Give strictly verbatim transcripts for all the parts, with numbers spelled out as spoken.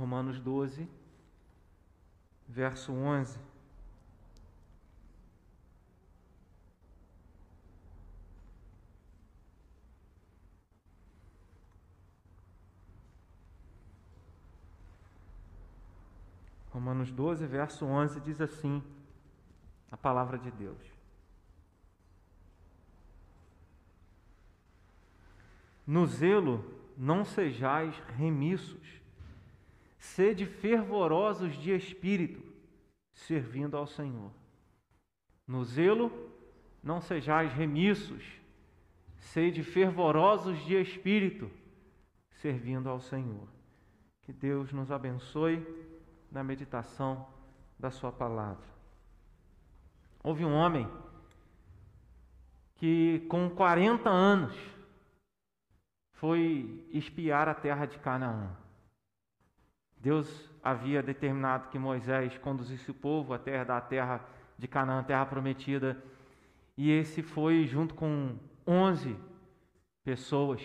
Romanos doze, verso onze. Romanos doze, verso onze, diz assim a palavra de Deus: no zelo não sejais remissos, sede fervorosos de espírito, servindo ao Senhor. No zelo não sejais remissos, sede fervorosos de espírito, servindo ao Senhor. Que Deus nos abençoe na meditação da sua palavra. Houve um homem que com quarenta anos foi espiar a terra de Canaã. Deus havia determinado que Moisés conduzisse o povo até da terra de Canaã, terra prometida, e esse foi junto com onze pessoas,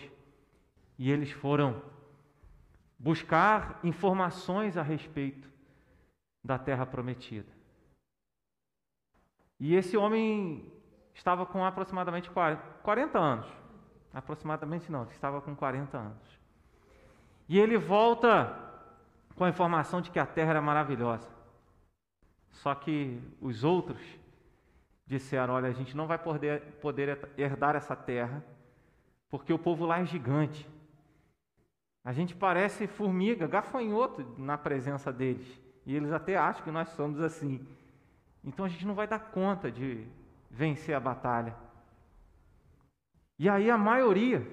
e eles foram buscar informações a respeito da terra prometida. E esse homem estava com aproximadamente quarenta anos. Aproximadamente não, estava com quarenta anos. E ele volta com a informação de que a terra era maravilhosa. Só que os outros disseram: olha, a gente não vai poder, poder herdar essa terra, porque o povo lá é gigante. A gente parece formiga, gafanhoto na presença deles. E eles até acham que nós somos assim. Então a gente não vai dar conta de vencer a batalha. E aí a maioria,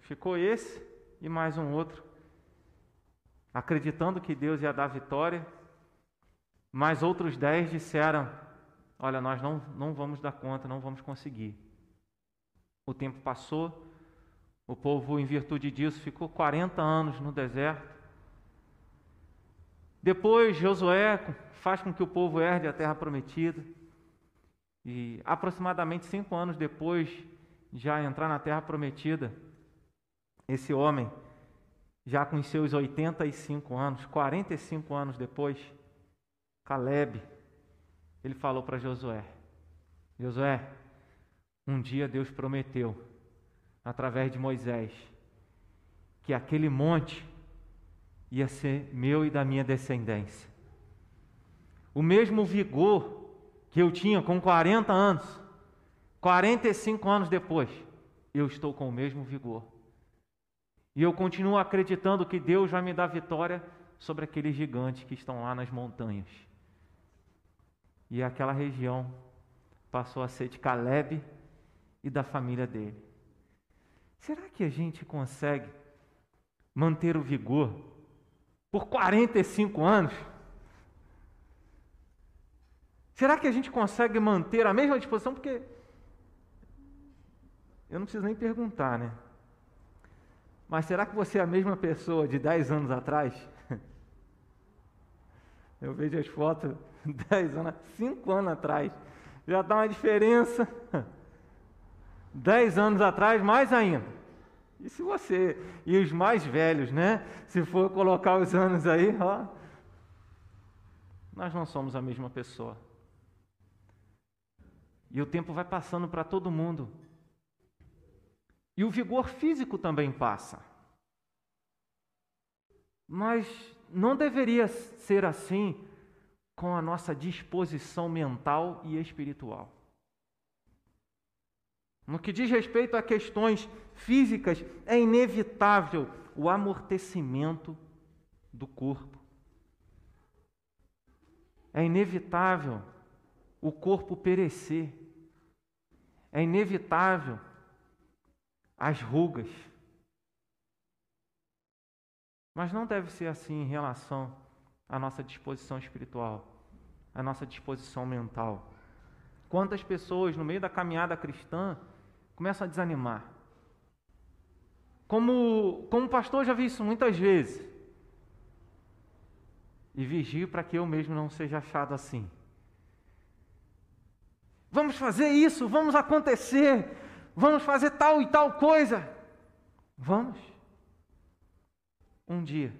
ficou esse e mais um outro, acreditando que Deus ia dar vitória, mas outros dez disseram: olha, nós não, não vamos dar conta, não vamos conseguir. O tempo passou, o povo, em virtude disso, ficou quarenta anos no deserto. Depois, Josué faz com que o povo herde a terra prometida, e aproximadamente cinco anos depois de já entrar na terra prometida, esse homem, já com seus oitenta e cinco anos, quarenta e cinco anos depois, Calebe, ele falou para Josué: Josué, um dia Deus prometeu, através de Moisés, que aquele monte ia ser meu e da minha descendência. O mesmo vigor que eu tinha com quarenta anos, quarenta e cinco anos depois, eu estou com o mesmo vigor. E eu continuo acreditando que Deus vai me dar vitória sobre aqueles gigantes que estão lá nas montanhas. E aquela região passou a ser de Calebe e da família dele. Será que a gente consegue manter o vigor por quarenta e cinco anos? Será que a gente consegue manter a mesma disposição? Porque eu não preciso nem perguntar, né? Mas será que você é a mesma pessoa de dez anos atrás? Eu vejo as fotos dez anos, cinco anos atrás. Já dá uma diferença. dez anos atrás, mais ainda. E se você, e os mais velhos, né? Se for colocar os anos aí, ó. Nós não somos a mesma pessoa. E o tempo vai passando para todo mundo. E o vigor físico também passa. Mas não deveria ser assim com a nossa disposição mental e espiritual. No que diz respeito a questões físicas, é inevitável o amortecimento do corpo. É inevitável o corpo perecer. É inevitável as rugas. Mas não deve ser assim em relação à nossa disposição espiritual, à nossa disposição mental. Quantas pessoas no meio da caminhada cristã começam a desanimar? Como, como pastor, eu já vi isso muitas vezes. E vigio para que eu mesmo não seja achado assim. Vamos fazer isso, vamos acontecer. Vamos fazer tal e tal coisa. Vamos. Um dia,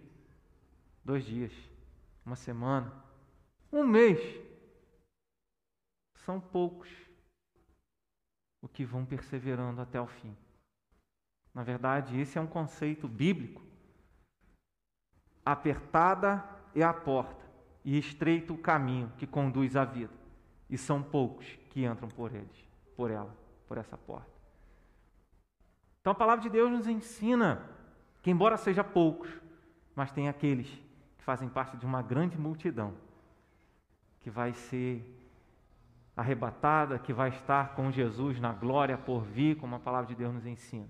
dois dias, uma semana, um mês. São poucos o que vão perseverando até o fim. Na verdade, esse é um conceito bíblico. Apertada é a porta e estreito o caminho que conduz à vida, e são poucos que entram por eles, por ela, por essa porta. Então a palavra de Deus nos ensina que, embora seja poucos, mas tem aqueles que fazem parte de uma grande multidão que vai ser arrebatada, que vai estar com Jesus na glória por vir, como a palavra de Deus nos ensina.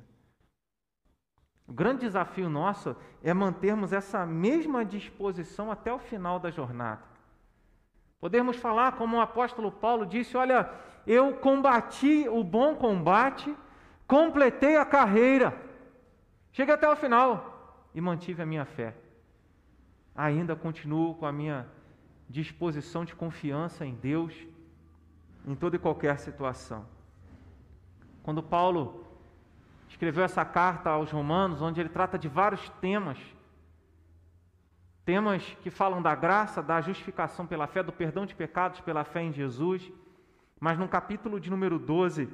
O grande desafio nosso é mantermos essa mesma disposição até o final da jornada. Podemos falar como o apóstolo Paulo disse: olha, eu combati o bom combate, completei a carreira, cheguei até o final e mantive a minha fé. Ainda continuo com a minha disposição de confiança em Deus em toda e qualquer situação. Quando Paulo escreveu essa carta aos Romanos, onde ele trata de vários temas, temas que falam da graça, da justificação pela fé, do perdão de pecados pela fé em Jesus, mas no capítulo de número doze,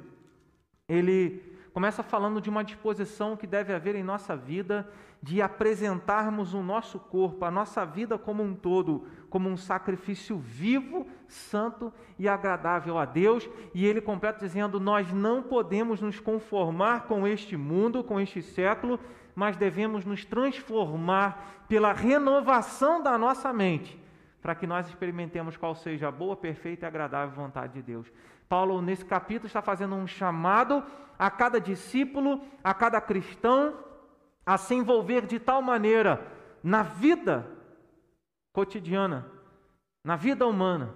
ele começa falando de uma disposição que deve haver em nossa vida, de apresentarmos o nosso corpo, a nossa vida como um todo, como um sacrifício vivo, santo e agradável a Deus. E ele completa dizendo: nós não podemos nos conformar com este mundo, com este século, mas devemos nos transformar pela renovação da nossa mente, para que nós experimentemos qual seja a boa, perfeita e agradável vontade de Deus. Paulo, nesse capítulo, está fazendo um chamado a cada discípulo, a cada cristão, a se envolver de tal maneira na vida cotidiana, na vida humana,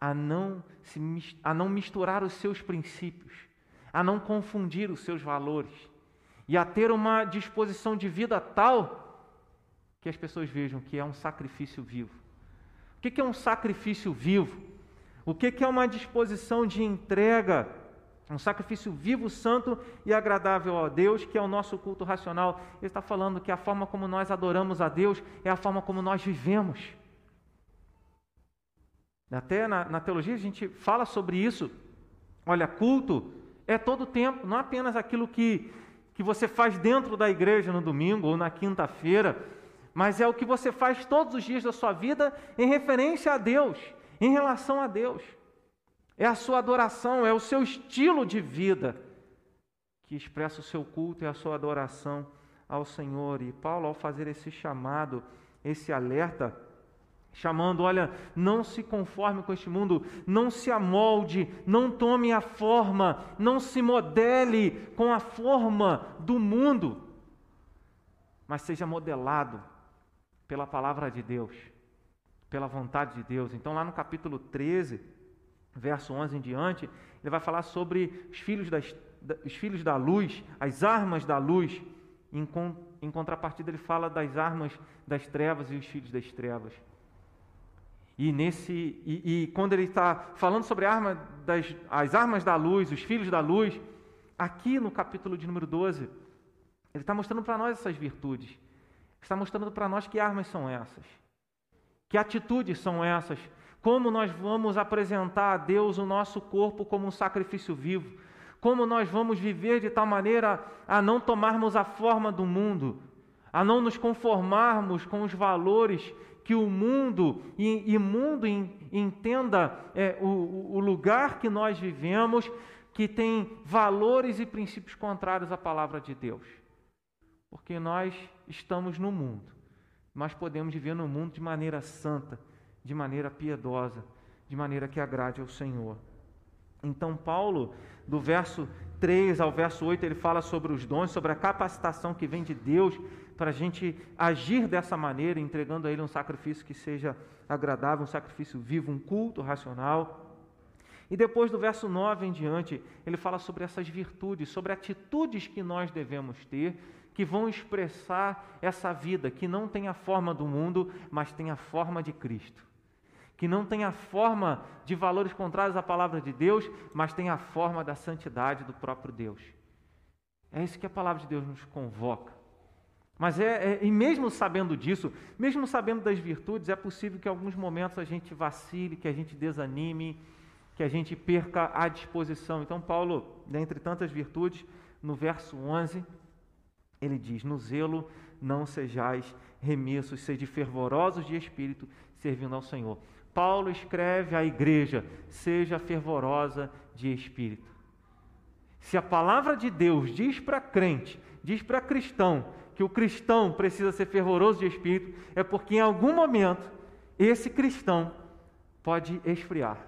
a não, se, a não misturar os seus princípios, a não confundir os seus valores, e a ter uma disposição de vida tal que as pessoas vejam que é um sacrifício vivo. O que é um sacrifício vivo? O que é uma disposição de entrega? Um sacrifício vivo, santo e agradável a Deus, que é o nosso culto racional. Ele está falando que a forma como nós adoramos a Deus é a forma como nós vivemos. Até na, na teologia a gente fala sobre isso. Olha, culto é todo o tempo, não apenas aquilo que, que você faz dentro da igreja no domingo ou na quinta-feira, mas é o que você faz todos os dias da sua vida em referência a Deus, em relação a Deus. É a sua adoração, é o seu estilo de vida que expressa o seu culto e a sua adoração ao Senhor. E Paulo, ao fazer esse chamado, esse alerta, chamando, olha, não se conforme com este mundo, não se amolde, não tome a forma, não se modele com a forma do mundo, mas seja modelado pela palavra de Deus, pela vontade de Deus. Então, lá no capítulo treze... verso onze em diante, ele vai falar sobre os filhos, das, os filhos da luz, as armas da luz. Em, em contrapartida, ele fala das armas das trevas e os filhos das trevas. E, nesse, e, e quando ele está falando sobre a arma das, as armas da luz, os filhos da luz, aqui no capítulo de número doze, ele está mostrando para nós essas virtudes. Está mostrando para nós que armas são essas, que atitudes são essas, como nós vamos apresentar a Deus o nosso corpo como um sacrifício vivo, como nós vamos viver de tal maneira a não tomarmos a forma do mundo, a não nos conformarmos com os valores que o mundo, e, e mundo in, entenda é, o, o lugar que nós vivemos, que tem valores e princípios contrários à palavra de Deus. Porque nós estamos no mundo, mas podemos viver no mundo de maneira santa, de maneira piedosa, de maneira que agrade ao Senhor. Então Paulo, do verso três ao verso oito, ele fala sobre os dons, sobre a capacitação que vem de Deus para a gente agir dessa maneira, entregando a Ele um sacrifício que seja agradável, um sacrifício vivo, um culto racional. E depois do verso nove em diante, ele fala sobre essas virtudes, sobre atitudes que nós devemos ter, que vão expressar essa vida, que não tem a forma do mundo, mas tem a forma de Cristo. Que não tem a forma de valores contrários à palavra de Deus, mas tem a forma da santidade do próprio Deus. É isso que a palavra de Deus nos convoca. Mas é, é, e mesmo sabendo disso, mesmo sabendo das virtudes, é possível que em alguns momentos a gente vacile, que a gente desanime, que a gente perca a disposição. Então Paulo, dentre tantas virtudes, no verso onze, ele diz: no zelo não sejais remissos, sede fervorosos de espírito, servindo ao Senhor. Paulo escreve à igreja: seja fervorosa de espírito. Se a palavra de Deus diz para crente, diz para cristão, que o cristão precisa ser fervoroso de espírito, é porque em algum momento esse cristão pode esfriar.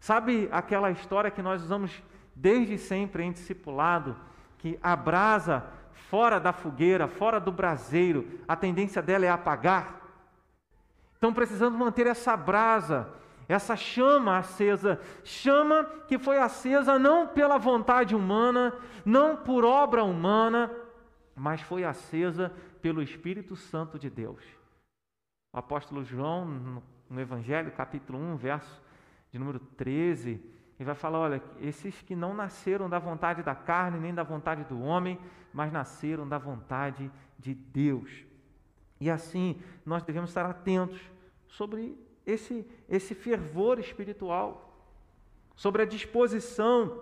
Sabe aquela história que nós usamos desde sempre em discipulado, que a brasa fora da fogueira, fora do braseiro, a tendência dela é apagar? Então precisamos manter essa brasa, essa chama acesa, chama que foi acesa não pela vontade humana, não por obra humana, mas foi acesa pelo Espírito Santo de Deus. O apóstolo João, no Evangelho, capítulo um, verso de número treze, ele vai falar: olha, esses que não nasceram da vontade da carne, nem da vontade do homem, mas nasceram da vontade de Deus. E assim, nós devemos estar atentos sobre esse, esse fervor espiritual, sobre a disposição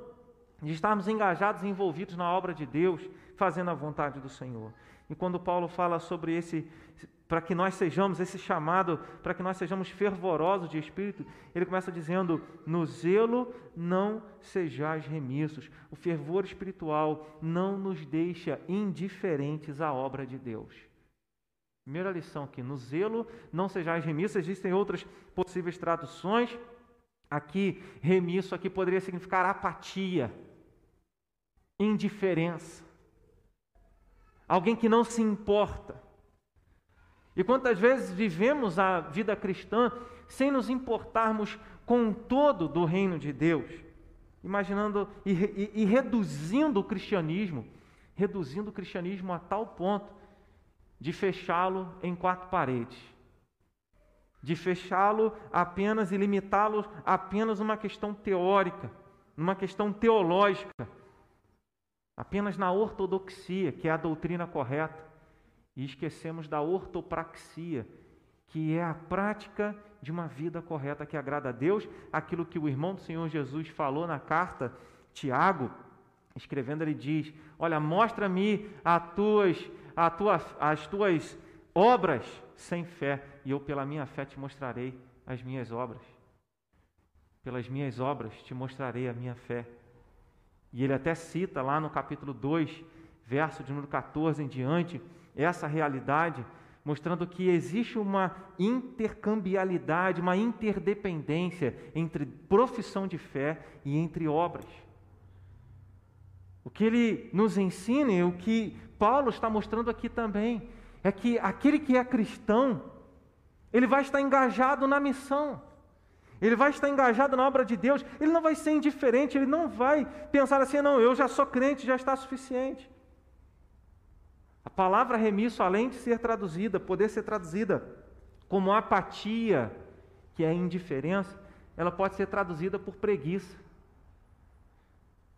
de estarmos engajados e envolvidos na obra de Deus, fazendo a vontade do Senhor. E quando Paulo fala sobre esse, para que nós sejamos, esse chamado, para que nós sejamos fervorosos de espírito, ele começa dizendo: no zelo não sejais remissos. O fervor espiritual não nos deixa indiferentes à obra de Deus. Primeira lição aqui: no zelo não sejais remissos. Existem outras possíveis traduções. Aqui, remisso aqui poderia significar apatia, indiferença, alguém que não se importa. E quantas vezes vivemos a vida cristã sem nos importarmos com o todo do reino de Deus, imaginando e, e, e reduzindo o cristianismo, reduzindo o cristianismo a tal ponto de fechá-lo em quatro paredes, de fechá-lo apenas e limitá-lo apenas numa questão teórica, numa questão teológica, apenas na ortodoxia, que é a doutrina correta, e esquecemos da ortopraxia, que é a prática de uma vida correta que agrada a Deus, aquilo que o irmão do Senhor Jesus falou na carta, Tiago, escrevendo, ele diz: olha, mostra-me as tuas, a tua, as tuas obras sem fé, e eu pela minha fé te mostrarei as minhas obras. Pelas minhas obras te mostrarei a minha fé. E ele até cita lá no capítulo dois, verso de número catorze em diante, essa realidade, mostrando que existe uma intercambialidade, uma interdependência entre profissão de fé e entre obras. O que ele nos ensina, e o que Paulo está mostrando aqui também, é que aquele que é cristão, ele vai estar engajado na missão, ele vai estar engajado na obra de Deus, ele não vai ser indiferente, ele não vai pensar assim: não, eu já sou crente, já está suficiente. A palavra remisso, além de ser traduzida, poder ser traduzida como apatia, que é indiferença, ela pode ser traduzida por preguiça.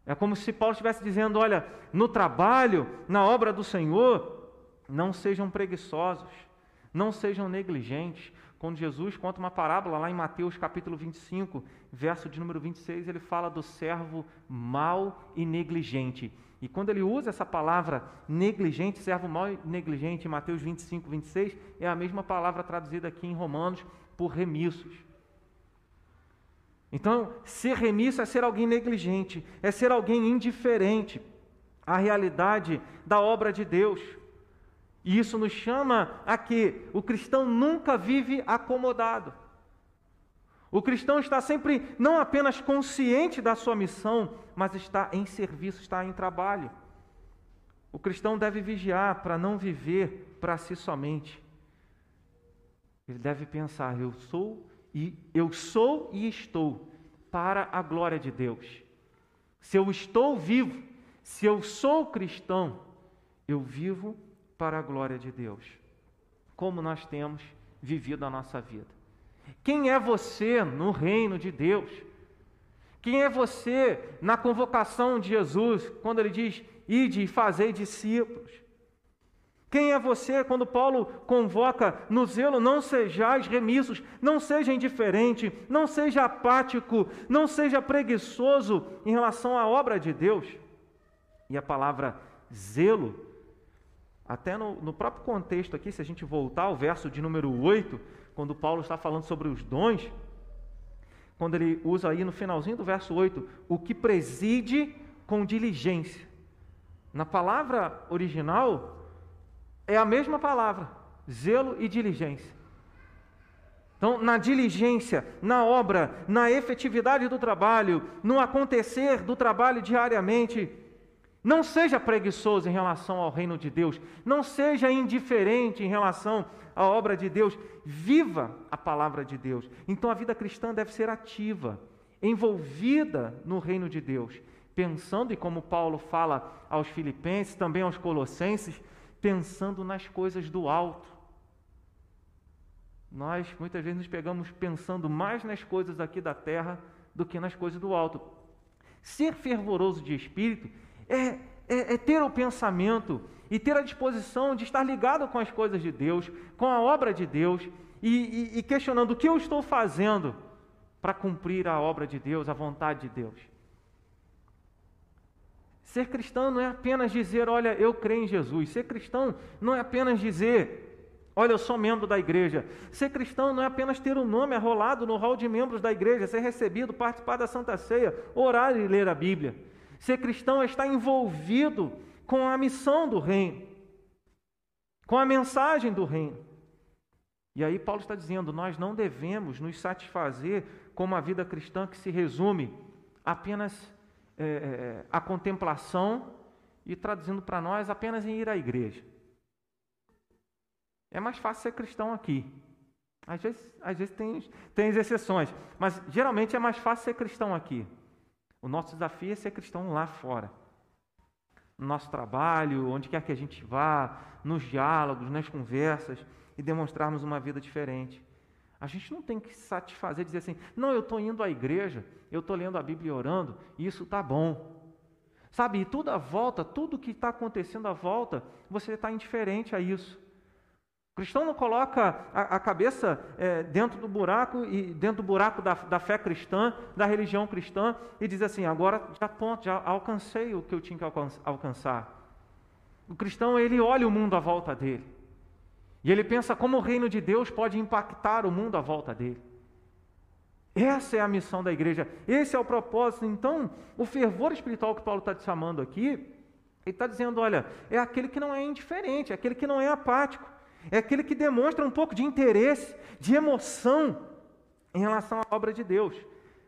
É como se Paulo estivesse dizendo: olha, no trabalho, na obra do Senhor, não sejam preguiçosos, não sejam negligentes. Quando Jesus conta uma parábola lá em Mateus capítulo vinte e cinco, verso de número vinte e seis, ele fala do servo mau e negligente. E quando ele usa essa palavra negligente, servo mau e negligente, em Mateus vinte e cinco, vinte e seis, é a mesma palavra traduzida aqui em Romanos por remissos. Então, ser remisso é ser alguém negligente, é ser alguém indiferente à realidade da obra de Deus. E isso nos chama a que o cristão nunca vive acomodado. O cristão está sempre não apenas consciente da sua missão, mas está em serviço, está em trabalho. O cristão deve vigiar para não viver para si somente. Ele deve pensar: eu sou e eu sou e estou para a glória de Deus. Se eu estou vivo, se eu sou cristão, eu vivo para a glória de Deus. Como nós temos vivido a nossa vida? Quem é você no reino de Deus? Quem é você na convocação de Jesus, quando ele diz: ide e fazei discípulos? Quem é você quando Paulo convoca no zelo? Não sejais remissos, não seja indiferente, não seja apático, não seja preguiçoso em relação à obra de Deus. E a palavra zelo, até no, no próprio contexto aqui, se a gente voltar ao verso de número oito, quando Paulo está falando sobre os dons, quando ele usa aí no finalzinho do verso oito, o que preside com diligência. Na palavra original, é a mesma palavra, zelo e diligência. Então, na diligência, na obra, na efetividade do trabalho, no acontecer do trabalho diariamente, não seja preguiçoso em relação ao reino de Deus, não seja indiferente em relação à obra de Deus, viva a palavra de Deus. Então, a vida cristã deve ser ativa, envolvida no reino de Deus, pensando, e como Paulo fala aos Filipenses, também aos Colossenses, pensando nas coisas do alto. Nós, muitas vezes, nos pegamos pensando mais nas coisas aqui da terra do que nas coisas do alto. Ser fervoroso de espírito é, é, é ter o pensamento e ter a disposição de estar ligado com as coisas de Deus, com a obra de Deus, e, e, e questionando o que eu estou fazendo para cumprir a obra de Deus, a vontade de Deus. Ser cristão não é apenas dizer, olha, eu creio em Jesus. Ser cristão não é apenas dizer, olha, eu sou membro da igreja. Ser cristão não é apenas ter o nome arrolado no hall de membros da igreja, ser recebido, participar da Santa Ceia, orar e ler a Bíblia. Ser cristão é estar envolvido com a missão do reino, com a mensagem do reino. E aí Paulo está dizendo, nós não devemos nos satisfazer com uma vida cristã que se resume apenas É, a contemplação e, traduzindo para nós, apenas em ir à igreja. É mais fácil ser cristão aqui. Às vezes, às vezes tem, tem as exceções, mas geralmente é mais fácil ser cristão aqui. O nosso desafio é ser cristão lá fora. No nosso trabalho, onde quer que a gente vá, nos diálogos, nas conversas, e demonstrarmos uma vida diferente. A gente não tem que se satisfazer, dizer assim, não, eu estou indo à igreja, eu estou lendo a Bíblia e orando, e isso está bom. Sabe, e tudo à volta, tudo que está acontecendo à volta, você está indiferente a isso. O cristão não coloca a, a cabeça é, dentro do buraco, e dentro do buraco da, da fé cristã, da religião cristã, e diz assim, agora já ponto, já alcancei o que eu tinha que alcançar. O cristão, ele olha o mundo à volta dele. E ele pensa como o reino de Deus pode impactar o mundo à volta dele. Essa é a missão da igreja, esse é o propósito. Então, o fervor espiritual que Paulo está te chamando aqui, ele está dizendo, olha, é aquele que não é indiferente, é aquele que não é apático, é aquele que demonstra um pouco de interesse, de emoção em relação à obra de Deus.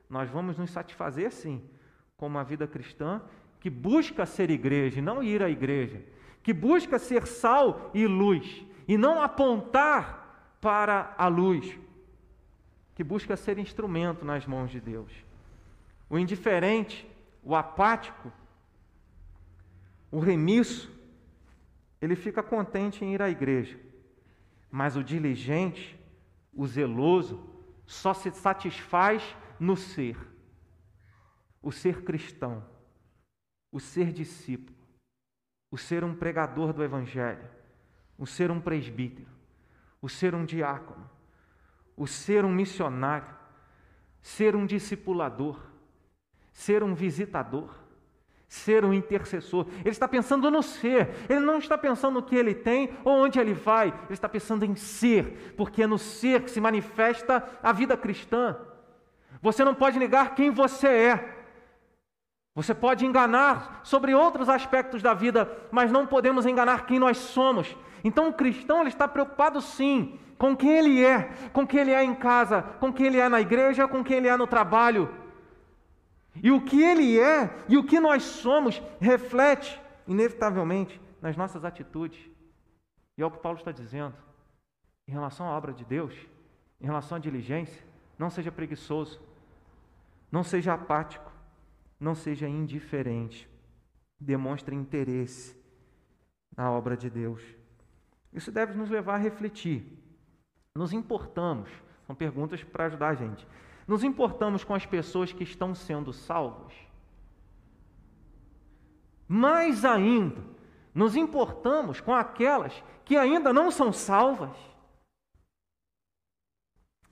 Nós vamos nos satisfazer, sim, com uma vida cristã que busca ser igreja e não ir à igreja, que busca ser sal e luz, e não apontar para a luz, que busca ser instrumento nas mãos de Deus. O indiferente, o apático, o remisso, ele fica contente em ir à igreja. Mas o diligente, o zeloso, só se satisfaz no ser. O ser cristão, o ser discípulo, o ser um pregador do Evangelho, o ser um presbítero, o ser um diácono, o ser um missionário, ser um discipulador, ser um visitador, ser um intercessor. Ele está pensando no ser, ele não está pensando no que ele tem ou onde ele vai, ele está pensando em ser, porque é no ser que se manifesta a vida cristã. Você não pode negar quem você é. Você pode enganar sobre outros aspectos da vida, mas não podemos enganar quem nós somos. Então o cristão, ele está preocupado, sim, com quem ele é, com quem ele é em casa, com quem ele é na igreja, com quem ele é no trabalho. E o que ele é e o que nós somos reflete, inevitavelmente, nas nossas atitudes. E é o que Paulo está dizendo. Em relação à obra de Deus, em relação à diligência, não seja preguiçoso, não seja apático, não seja indiferente, demonstre interesse na obra de Deus. Isso deve nos levar a refletir. Nos importamos, são perguntas para ajudar a gente, nos importamos com as pessoas que estão sendo salvas? Mais ainda, nos importamos com aquelas que ainda não são salvas.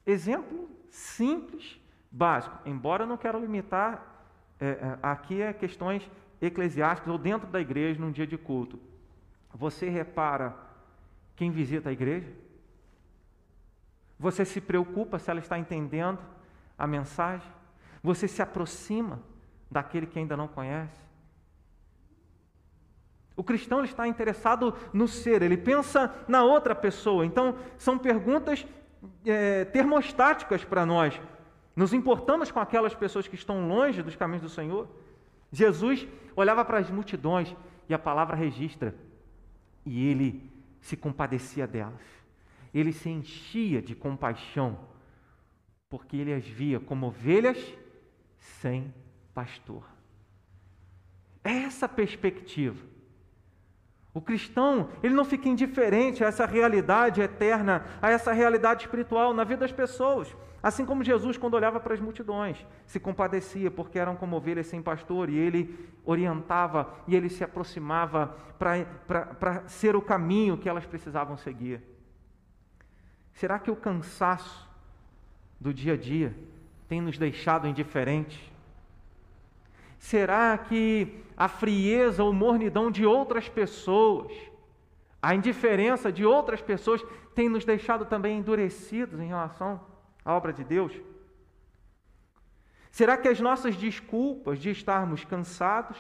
Exemplo simples, básico, embora eu não quero limitar é, aqui a questões eclesiásticas ou dentro da igreja, num dia de culto. Você repara quem visita a igreja? Você se preocupa se ela está entendendo a mensagem? Você se aproxima daquele que ainda não conhece? O cristão ele está interessado no ser, ele pensa na outra pessoa. Então, são perguntas é, termostáticas para nós. Nos importamos com aquelas pessoas que estão longe dos caminhos do Senhor? Jesus olhava para as multidões e a palavra registra. E ele se compadecia delas. Ele se enchia de compaixão, porque ele as via como ovelhas sem pastor. É essa perspectiva. O cristão, ele não fica indiferente a essa realidade eterna, a essa realidade espiritual na vida das pessoas. Assim como Jesus, quando olhava para as multidões, se compadecia, porque eram como ovelhas sem pastor, e ele orientava, e ele se aproximava para ser o caminho que elas precisavam seguir. Será que o cansaço do dia a dia tem nos deixado indiferentes? Será que a frieza ou mornidão de outras pessoas, a indiferença de outras pessoas, tem nos deixado também endurecidos em relação à obra de Deus? Será que as nossas desculpas de estarmos cansados?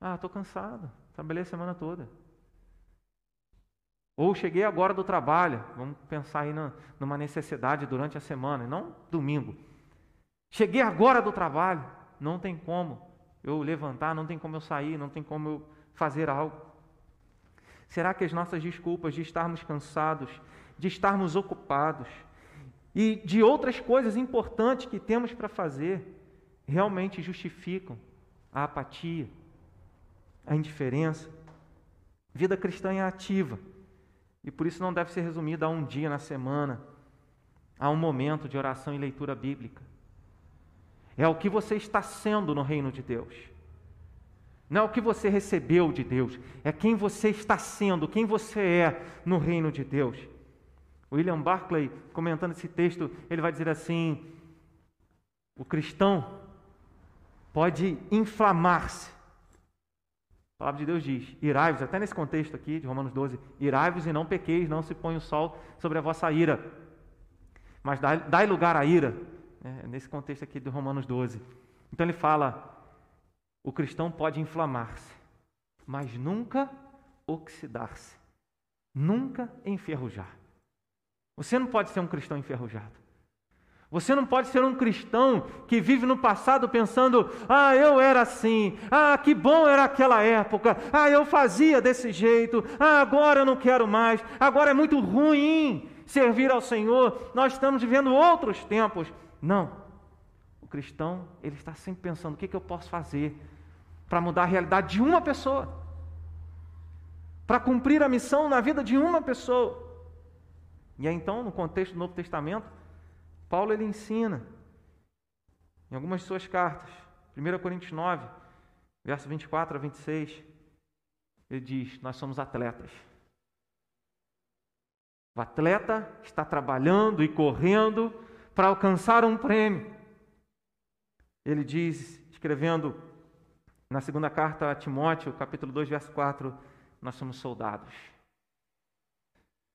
Ah, estou cansado, trabalhei a semana toda. Ou cheguei agora do trabalho, vamos pensar aí na, numa necessidade durante a semana, e não domingo. Cheguei agora do trabalho, não tem como eu levantar, não tem como eu sair, não tem como eu fazer algo. Será que as nossas desculpas de estarmos cansados, de estarmos ocupados e de outras coisas importantes que temos para fazer realmente justificam a apatia, a indiferença? A vida cristã é ativa e por isso não deve ser resumida a um dia na semana, a um momento de oração e leitura bíblica. É o que você está sendo no reino de Deus. Não é o que você recebeu de Deus. É quem você está sendo, quem você é no reino de Deus. William Barclay, comentando esse texto, ele vai dizer assim: o cristão pode inflamar-se. A palavra de Deus diz, irai-vos, até nesse contexto aqui de Romanos doze, irai-vos e não pequeis, não se põe o sol sobre a vossa ira. Mas dai, dai lugar à ira. É nesse contexto aqui de Romanos doze. Então ele fala, o cristão pode inflamar-se, mas nunca oxidar-se, nunca enferrujar. Você não pode ser um cristão enferrujado. Você não pode ser um cristão que vive no passado pensando, ah, eu era assim, ah, que bom era aquela época, ah, eu fazia desse jeito, ah, agora eu não quero mais, agora é muito ruim servir ao Senhor, nós estamos vivendo outros tempos. Não, o cristão ele está sempre pensando, o que, que eu posso fazer para mudar a realidade de uma pessoa, para cumprir a missão na vida de uma pessoa. E aí então, no contexto do Novo Testamento, Paulo ele ensina, em algumas de suas cartas, primeira Coríntios nove, verso vinte e quatro a vinte e seis, ele diz, nós somos atletas. O atleta está trabalhando e correndo para alcançar um prêmio. Ele diz, escrevendo na segunda carta a Timóteo, capítulo dois, verso quatro, nós somos soldados.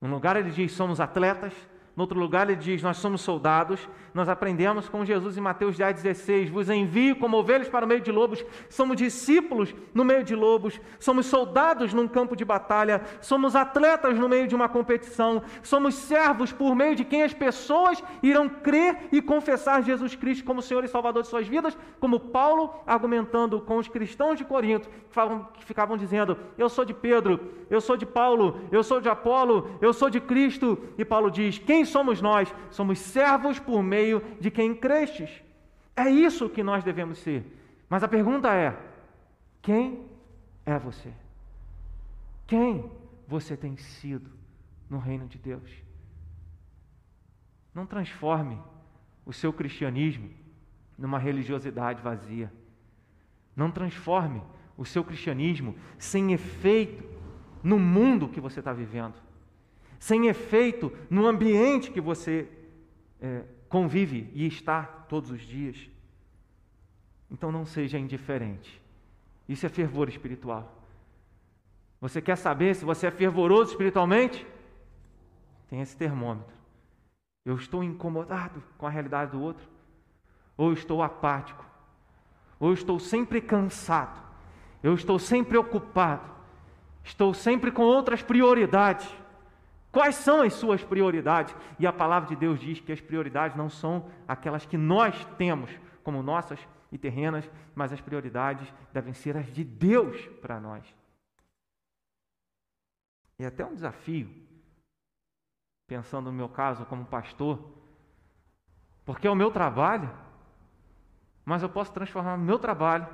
Num lugar ele diz, somos atletas, no outro lugar ele diz, nós somos soldados. Nós aprendemos com Jesus em Mateus dez, dezesseis, vos envio como ovelhas para o meio de lobos, somos discípulos no meio de lobos, somos soldados num campo de batalha, somos atletas no meio de uma competição, somos servos por meio de quem as pessoas irão crer e confessar Jesus Cristo como Senhor e Salvador de suas vidas, como Paulo argumentando com os cristãos de Corinto, que ficavam dizendo, eu sou de Pedro, eu sou de Paulo, eu sou de Apolo, eu sou de Cristo. E Paulo diz, quem somos nós? Somos servos por meio de quem crestes. É isso que nós devemos ser. Mas a pergunta é, quem é você? Quem você tem sido no reino de Deus? Não transforme o seu cristianismo numa religiosidade vazia. Não transforme o seu cristianismo sem efeito no mundo que você está vivendo, sem efeito no ambiente que você é, convive e está todos os dias. Então não seja indiferente. Isso é fervor espiritual. Você quer saber se você é fervoroso espiritualmente? Tem esse termômetro. Eu estou incomodado com a realidade do outro? Ou estou apático? Ou estou sempre cansado? Eu estou sempre ocupado? Estou sempre com outras prioridades? Quais são as suas prioridades? E a palavra de Deus diz que as prioridades não são aquelas que nós temos como nossas e terrenas, mas as prioridades devem ser as de Deus para nós. E até um desafio, pensando no meu caso como pastor, porque é o meu trabalho, mas eu posso transformar o meu trabalho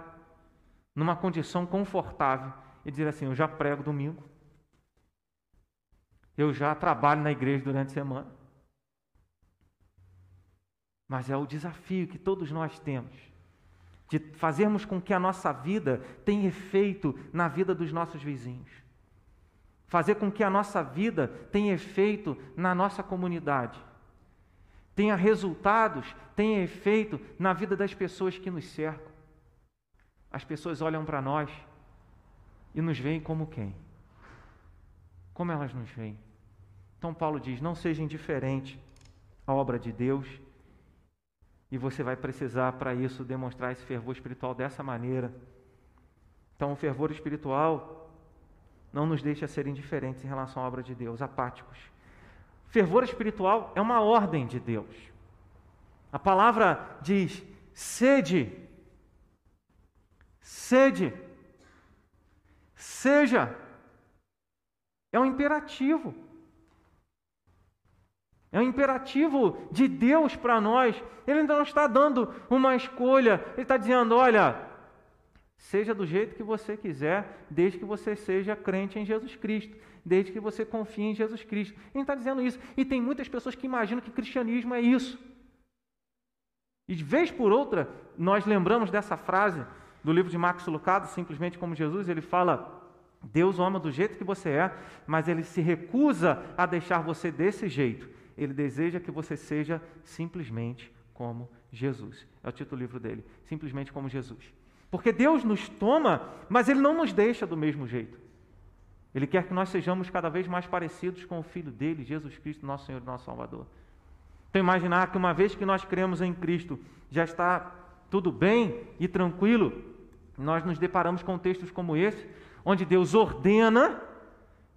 numa condição confortável e dizer assim: eu já prego domingo, eu já trabalho na igreja durante a semana. Mas é o desafio que todos nós temos, de fazermos com que a nossa vida tenha efeito na vida dos nossos vizinhos. Fazer com que a nossa vida tenha efeito na nossa comunidade. Tenha resultados, tenha efeito na vida das pessoas que nos cercam. As pessoas olham para nós e nos veem como quem? Como elas nos veem? Então Paulo diz: não seja indiferente à obra de Deus. E você vai precisar, para isso, demonstrar esse fervor espiritual dessa maneira. Então, o fervor espiritual não nos deixa ser indiferentes em relação à obra de Deus, apáticos. Fervor espiritual é uma ordem de Deus. A palavra diz: sede, sede, seja. É um imperativo. É um imperativo de Deus para nós. Ele ainda não está dando uma escolha. Ele está dizendo: olha, seja do jeito que você quiser, desde que você seja crente em Jesus Cristo, desde que você confie em Jesus Cristo. Ele está dizendo isso. E tem muitas pessoas que imaginam que cristianismo é isso. E de vez por outra, nós lembramos dessa frase do livro de Marcos Lucado, simplesmente como Jesus, ele fala: Deus o ama do jeito que você é, mas ele se recusa a deixar você desse jeito. Ele deseja que você seja simplesmente como Jesus. É o título do livro dele, Simplesmente como Jesus. Porque Deus nos toma, mas ele não nos deixa do mesmo jeito. Ele quer que nós sejamos cada vez mais parecidos com o Filho dele, Jesus Cristo, nosso Senhor e nosso Salvador. Então imaginar que uma vez que nós cremos em Cristo, já está tudo bem e tranquilo, nós nos deparamos com textos como esse, onde Deus ordena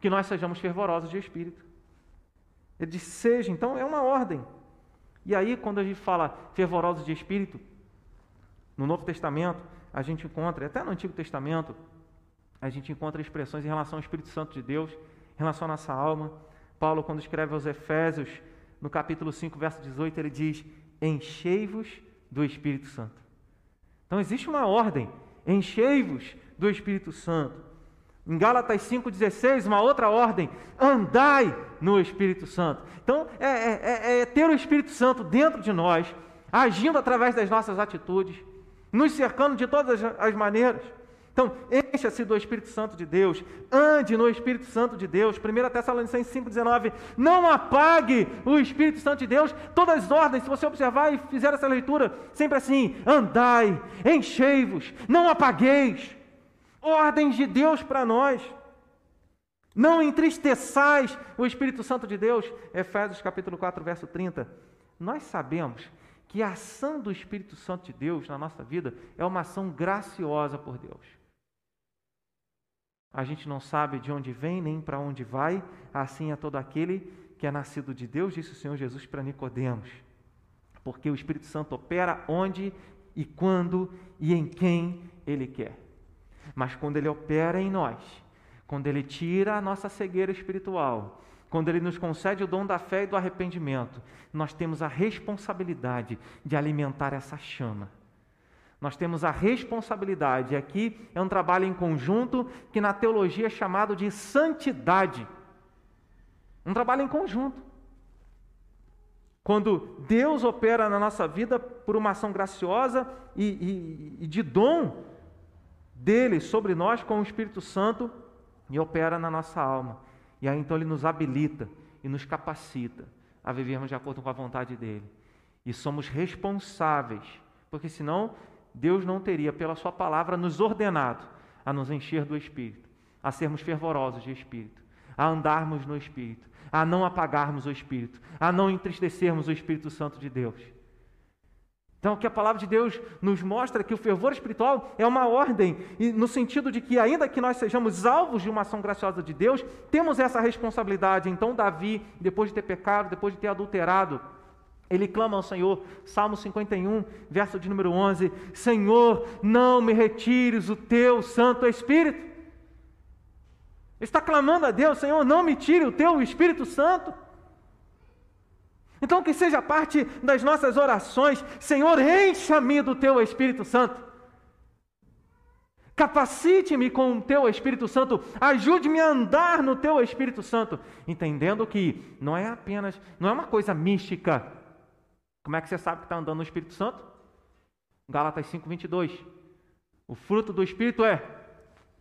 que nós sejamos fervorosos de espírito. Ele diz: seja. Então é uma ordem. E aí, quando a gente fala fervorosos de espírito, no Novo Testamento, a gente encontra, até no Antigo Testamento, a gente encontra expressões em relação ao Espírito Santo de Deus, em relação à nossa alma. Paulo, quando escreve aos Efésios, no capítulo cinco, verso dezoito, ele diz: enchei-vos do Espírito Santo. Então existe uma ordem: enchei-vos do Espírito Santo. Em Gálatas cinco dezesseis, uma outra ordem: andai no Espírito Santo. Então, é, é, é ter o Espírito Santo dentro de nós, agindo através das nossas atitudes, nos cercando de todas as maneiras. Então, encha-se do Espírito Santo de Deus, ande no Espírito Santo de Deus. primeira Tessalonicenses cinco dezenove, não apague o Espírito Santo de Deus. Todas as ordens, se você observar e fizer essa leitura, sempre assim: andai, enchei-vos, não apagueis. Ordens de Deus para nós. Não entristeçais o Espírito Santo de Deus. Efésios capítulo quatro, verso trinta. Nós sabemos que a ação do Espírito Santo de Deus na nossa vida é uma ação graciosa por Deus. A gente não sabe de onde vem nem para onde vai, assim é todo aquele que é nascido de Deus, disse o Senhor Jesus para Nicodemos. Porque o Espírito Santo opera onde e quando e em quem ele quer. Mas quando ele opera em nós, quando ele tira a nossa cegueira espiritual, quando ele nos concede o dom da fé e do arrependimento, nós temos a responsabilidade de alimentar essa chama. Nós temos a responsabilidade, aqui é um trabalho em conjunto que na teologia é chamado de santidade. Um trabalho em conjunto. Quando Deus opera na nossa vida por uma ação graciosa e, e, e de dom, dele sobre nós com o Espírito Santo e opera na nossa alma. E aí então ele nos habilita e nos capacita a vivermos de acordo com a vontade dele. E somos responsáveis, porque senão Deus não teria, pela sua palavra, nos ordenado a nos encher do Espírito, a sermos fervorosos de Espírito, a andarmos no Espírito, a não apagarmos o Espírito, a não entristecermos o Espírito Santo de Deus. Então, o que a palavra de Deus nos mostra é que o fervor espiritual é uma ordem, e no sentido de que, ainda que nós sejamos alvos de uma ação graciosa de Deus, temos essa responsabilidade. Então, Davi, depois de ter pecado, depois de ter adulterado, ele clama ao Senhor, Salmo cinquenta e um, verso de número onze, Senhor, não me retires o teu Santo Espírito. Ele está clamando a Deus, Senhor, não me tire o teu Espírito Santo. Então que seja parte das nossas orações, Senhor, encha-me do teu Espírito Santo. Capacite-me com o teu Espírito Santo, ajude-me a andar no teu Espírito Santo. Entendendo que não é apenas, não é uma coisa mística. Como é que você sabe que está andando no Espírito Santo? Gálatas cinco, vinte e dois. O fruto do Espírito é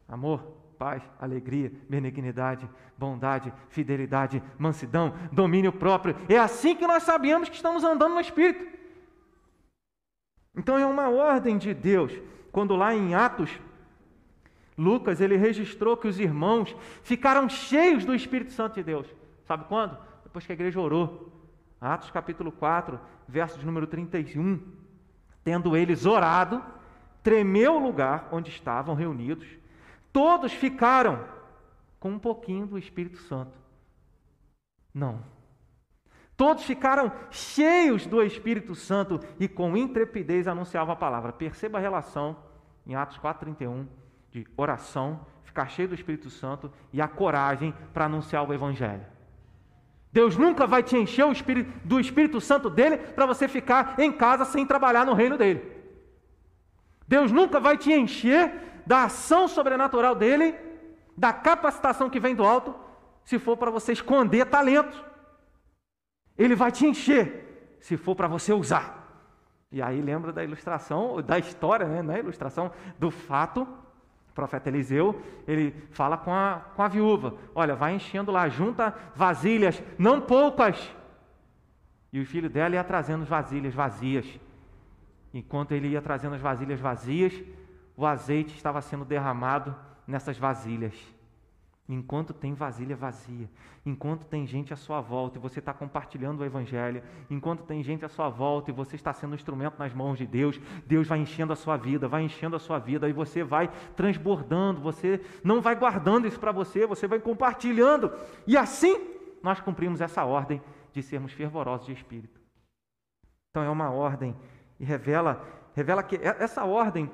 amor, paz, alegria, benignidade, bondade, fidelidade, mansidão, domínio próprio. É assim que nós sabemos que estamos andando no Espírito. Então é uma ordem de Deus. Quando lá em Atos, Lucas, ele registrou que os irmãos ficaram cheios do Espírito Santo de Deus. Sabe quando? Depois que a igreja orou. Atos capítulo quatro, verso de número trinta e um, tendo eles orado, tremeu o lugar onde estavam reunidos, todos ficaram com um pouquinho do Espírito Santo. Não. Todos ficaram cheios do Espírito Santo e com intrepidez anunciavam a palavra. Perceba a relação em Atos quatro, trinta e um, de oração, ficar cheio do Espírito Santo e a coragem para anunciar o Evangelho. Deus nunca vai te encher o Espírito, do Espírito Santo dele para você ficar em casa sem trabalhar no reino dele. Deus nunca vai te encher da ação sobrenatural dele, da capacitação que vem do alto, se for para você esconder talento. Ele vai te encher se for para você usar. E aí lembra da ilustração, da história, né? Na ilustração do fato, o profeta Eliseu, ele fala com a, com a viúva, olha, vai enchendo lá, junta vasilhas, não poucas. E o filho dela ia trazendo as vasilhas vazias. Enquanto ele ia trazendo as vasilhas vazias, o azeite estava sendo derramado nessas vasilhas. Enquanto tem vasilha vazia, enquanto tem gente à sua volta e você está compartilhando o Evangelho, enquanto tem gente à sua volta e você está sendo um instrumento nas mãos de Deus, Deus vai enchendo a sua vida, vai enchendo a sua vida e você vai transbordando, você não vai guardando isso para você, você vai compartilhando. E assim nós cumprimos essa ordem de sermos fervorosos de espírito. Então é uma ordem e revela, revela que essa ordem,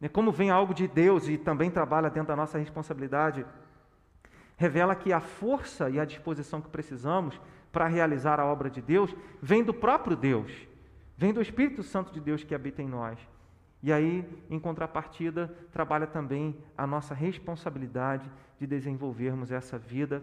né, como vem algo de Deus e também trabalha dentro da nossa responsabilidade, revela que a força e a disposição que precisamos para realizar a obra de Deus vem do próprio Deus, vem do Espírito Santo de Deus que habita em nós. E aí, em contrapartida, trabalha também a nossa responsabilidade de desenvolvermos essa vida.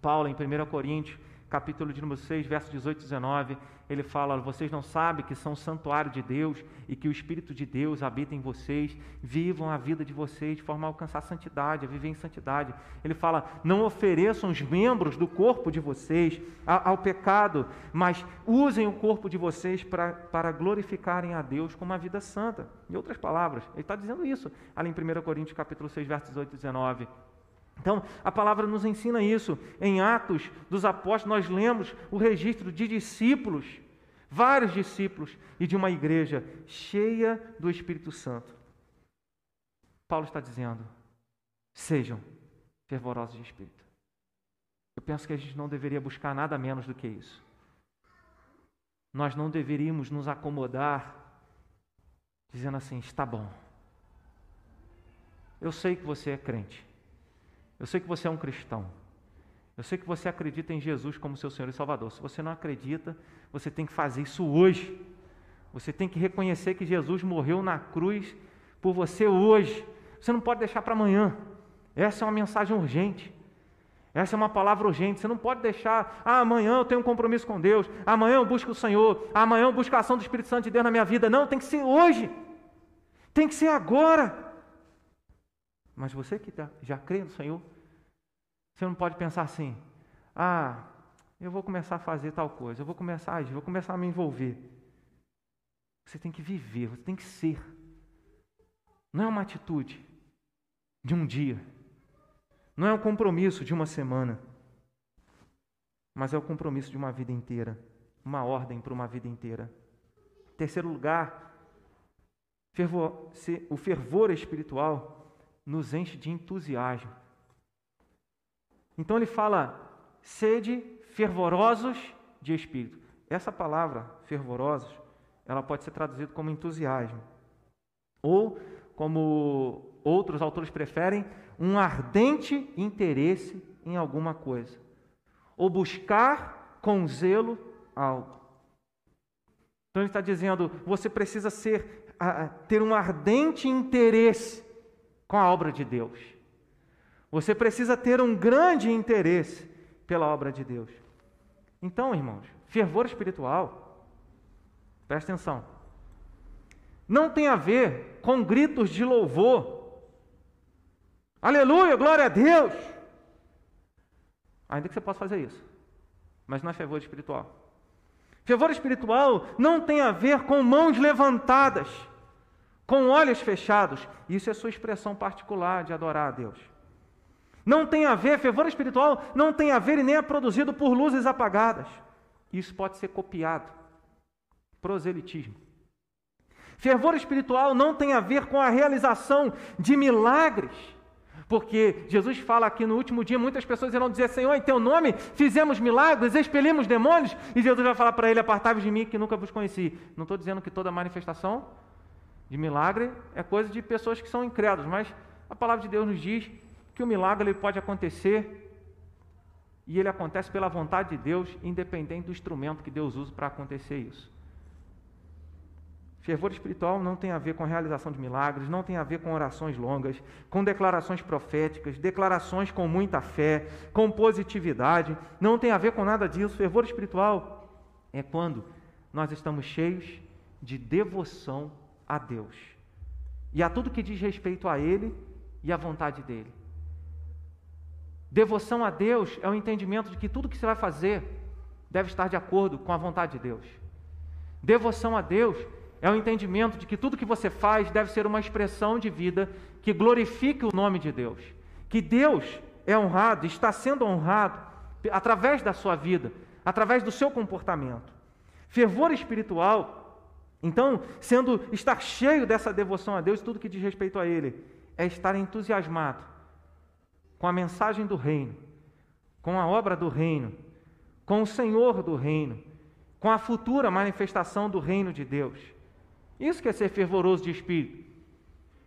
Paulo, em primeira Coríntios, capítulo de número seis, versos dezoito e dezenove, ele fala, vocês não sabem que são o santuário de Deus e que o Espírito de Deus habita em vocês, vivam a vida de vocês de forma a alcançar a santidade, a viver em santidade. Ele fala, não ofereçam os membros do corpo de vocês ao pecado, mas usem o corpo de vocês para, para glorificarem a Deus com uma vida santa. Em outras palavras, ele está dizendo isso, ali em primeira Coríntios, capítulo seis, versos dezoito e dezenove. Então, a palavra nos ensina isso. Em Atos dos Apóstolos, nós lemos o registro de discípulos, vários discípulos, e de uma igreja cheia do Espírito Santo. Paulo está dizendo, sejam fervorosos de espírito. Eu penso que a gente não deveria buscar nada menos do que isso. Nós não deveríamos nos acomodar dizendo assim, está bom. Eu sei que você é crente. Eu sei que você é um cristão. Eu sei que você acredita em Jesus como seu Senhor e Salvador. Se você não acredita, você tem que fazer isso hoje. Você tem que reconhecer que Jesus morreu na cruz por você hoje. Você não pode deixar para amanhã. Essa é uma mensagem urgente. Essa é uma palavra urgente. Você não pode deixar, ah, amanhã eu tenho um compromisso com Deus. Amanhã eu busco o Senhor. Amanhã eu busco a ação do Espírito Santo de Deus na minha vida. Não, tem que ser hoje. Tem que ser agora. Mas você que já crê no Senhor, você não pode pensar assim: ah, eu vou começar a fazer tal coisa, eu vou começar a agir, vou começar a me envolver. Você tem que viver, você tem que ser. Não é uma atitude de um dia, não é um compromisso de uma semana, mas é o compromisso de uma vida inteira, uma ordem para uma vida inteira. Em terceiro lugar, fervor, o fervor espiritual nos enche de entusiasmo. Então ele fala: sede fervorosos de espírito. Essa palavra, fervorosos, ela pode ser traduzida como entusiasmo, ou, como outros autores preferem, um ardente interesse em alguma coisa, ou buscar com zelo algo. Então ele está dizendo: você precisa ser, a, ter um ardente interesse com a obra de Deus. Você precisa ter um grande interesse pela obra de Deus. Então, irmãos, fervor espiritual, presta atenção, não tem a ver com gritos de louvor. Aleluia, glória a Deus! Ainda que você possa fazer isso, mas não é fervor espiritual. Fervor espiritual não tem a ver com mãos levantadas, com olhos fechados. Isso é sua expressão particular de adorar a Deus. Não tem a ver, fervor espiritual não tem a ver e nem é produzido por luzes apagadas. Isso pode ser copiado. Proselitismo. Fervor espiritual não tem a ver com a realização de milagres, porque Jesus fala aqui: no último dia muitas pessoas irão dizer: Senhor, em teu nome fizemos milagres, expelimos demônios. E Jesus vai falar para ele: apartai-vos de mim, que nunca vos conheci. Não estou dizendo que toda manifestação de milagre é coisa de pessoas que são incrédulas, mas a palavra de Deus nos diz que o milagre ele pode acontecer e ele acontece pela vontade de Deus, independente do instrumento que Deus usa para acontecer isso. Fervor espiritual não tem a ver com a realização de milagres, não tem a ver com orações longas, com declarações proféticas, declarações com muita fé, com positividade, não tem a ver com nada disso. Fervor espiritual é quando nós estamos cheios de devoção a Deus e a tudo que diz respeito a Ele e à vontade dEle. Devoção a Deus é o entendimento de que tudo que você vai fazer deve estar de acordo com a vontade de Deus. Devoção a Deus é o entendimento de que tudo que você faz deve ser uma expressão de vida que glorifique o nome de Deus. Que Deus é honrado, está sendo honrado através da sua vida, através do seu comportamento. Fervor espiritual, então, sendo estar cheio dessa devoção a Deus, tudo que diz respeito a Ele, é estar entusiasmado com a mensagem do reino, com a obra do reino, com o Senhor do reino, com a futura manifestação do reino de Deus. Isso que é ser fervoroso de espírito.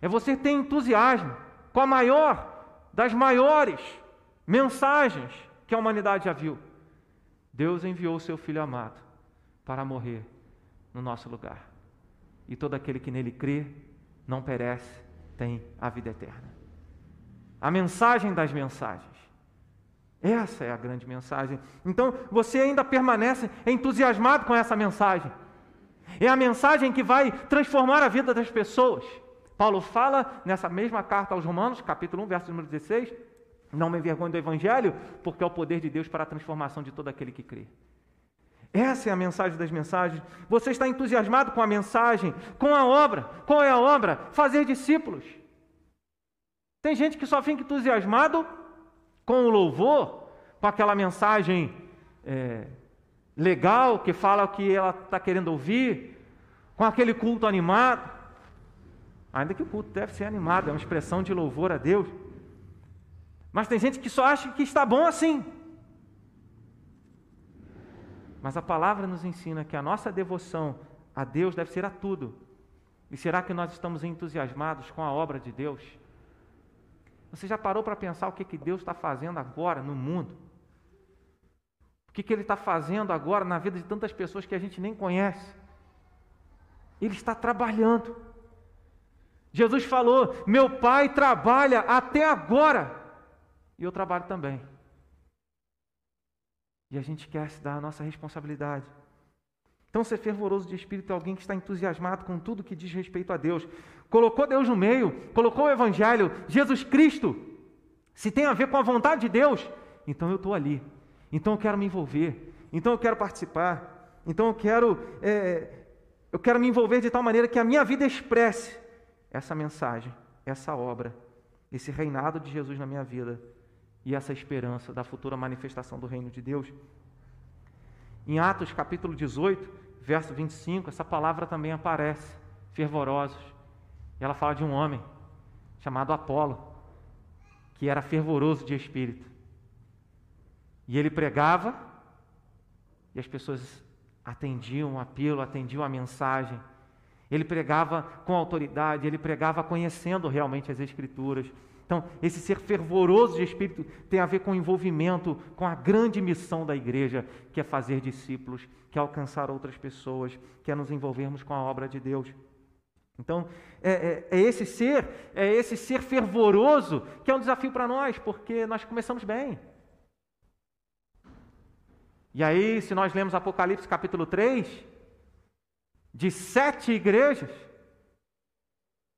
É você ter entusiasmo com a maior das maiores mensagens que a humanidade já viu. Deus enviou o seu Filho amado para morrer no nosso lugar. E todo aquele que nele crê não perece, tem a vida eterna. A mensagem das mensagens. Essa é a grande mensagem. Então, você ainda permanece entusiasmado com essa mensagem. É a mensagem que vai transformar a vida das pessoas. Paulo fala nessa mesma carta aos Romanos, capítulo um, verso número dezesseis, não me envergonho do Evangelho, porque é o poder de Deus para a transformação de todo aquele que crê. Essa é a mensagem das mensagens. Você está entusiasmado com a mensagem, com a obra. Qual é a obra? Fazer discípulos. Tem gente que só fica entusiasmado com o louvor, com aquela mensagem é, legal, que fala o que ela está querendo ouvir, com aquele culto animado. Ainda que o culto deve ser animado, é uma expressão de louvor a Deus. Mas tem gente que só acha que está bom assim. Mas a palavra nos ensina que a nossa devoção a Deus deve ser a tudo. E será que nós estamos entusiasmados com a obra de Deus? Você já parou para pensar o que, que Deus está fazendo agora no mundo? O que, que Ele está fazendo agora na vida de tantas pessoas que a gente nem conhece? Ele está trabalhando. Jesus falou: meu Pai trabalha até agora, e eu trabalho também. E a gente quer se dar a nossa responsabilidade. Então, ser fervoroso de espírito é alguém que está entusiasmado com tudo que diz respeito a Deus. Colocou Deus no meio, colocou o Evangelho, Jesus Cristo. Se tem a ver com a vontade de Deus, então eu estou ali. Então eu quero me envolver. Então eu quero participar. Então eu quero, é, eu quero me envolver de tal maneira que a minha vida expresse essa mensagem, essa obra, esse reinado de Jesus na minha vida e essa esperança da futura manifestação do reino de Deus. Em Atos capítulo dezoito, verso vinte e cinco, essa palavra também aparece, fervorosos. E ela fala de um homem chamado Apolo, que era fervoroso de espírito. E ele pregava e as pessoas atendiam o apelo, atendiam a mensagem. Ele pregava com autoridade, ele pregava conhecendo realmente as Escrituras. Então, esse ser fervoroso de espírito tem a ver com o envolvimento, com a grande missão da igreja, que é fazer discípulos, que é alcançar outras pessoas, que é nos envolvermos com a obra de Deus. Então, é, é, é esse ser, é esse ser fervoroso que é um desafio para nós, porque nós começamos bem. E aí, se nós lemos Apocalipse capítulo três, de sete igrejas,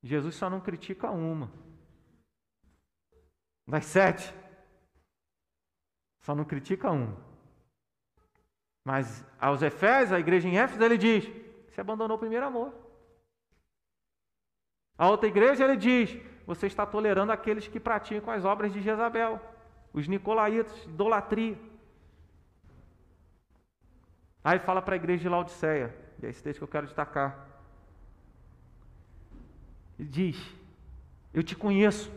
Jesus só não critica uma. Das sete, só não critica uma. Mas aos Efésios, a igreja em Éfeso, ele diz, você abandonou o primeiro amor. A outra igreja, ele diz, você está tolerando aqueles que praticam as obras de Jezabel, os nicolaítas, idolatria. Aí fala para a igreja de Laodiceia, e é esse texto que eu quero destacar. Ele diz, eu te conheço.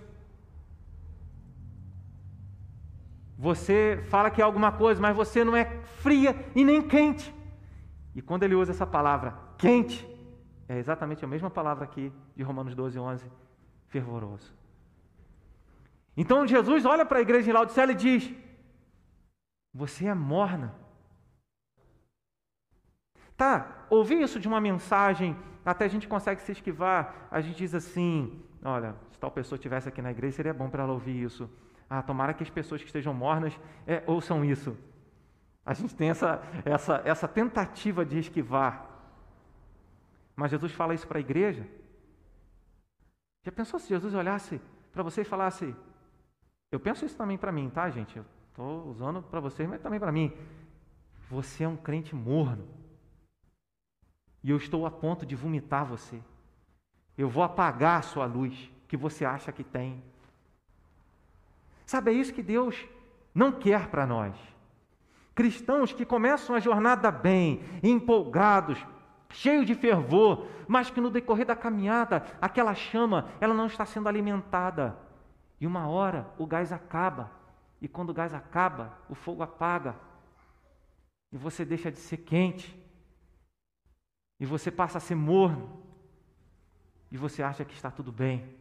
Você fala que é alguma coisa, mas você não é fria e nem quente. E quando ele usa essa palavra, quente, é exatamente a mesma palavra aqui de Romanos doze, onze, fervoroso. Então Jesus olha para a igreja em Laodiceia e diz, você é morna. Tá, ouvir isso de uma mensagem, até a gente consegue se esquivar, a gente diz assim, olha, se tal pessoa estivesse aqui na igreja, seria bom para ela ouvir isso. Ah, tomara que as pessoas que estejam mornas é, ouçam isso. A gente tem essa, essa, essa tentativa de esquivar. Mas Jesus fala isso para a igreja. Já pensou se Jesus olhasse para você e falasse, eu penso isso também para mim, tá, gente? Eu estou usando para vocês, mas também para mim. Você é um crente morno. E eu estou a ponto de vomitar você. Eu vou apagar a sua luz que você acha que tem. Sabe, é isso que Deus não quer para nós. Cristãos que começam a jornada bem, empolgados, cheios de fervor, mas que no decorrer da caminhada, aquela chama, ela não está sendo alimentada. E uma hora o gás acaba. E quando o gás acaba, o fogo apaga. E você deixa de ser quente. E você passa a ser morno. E você acha que está tudo bem.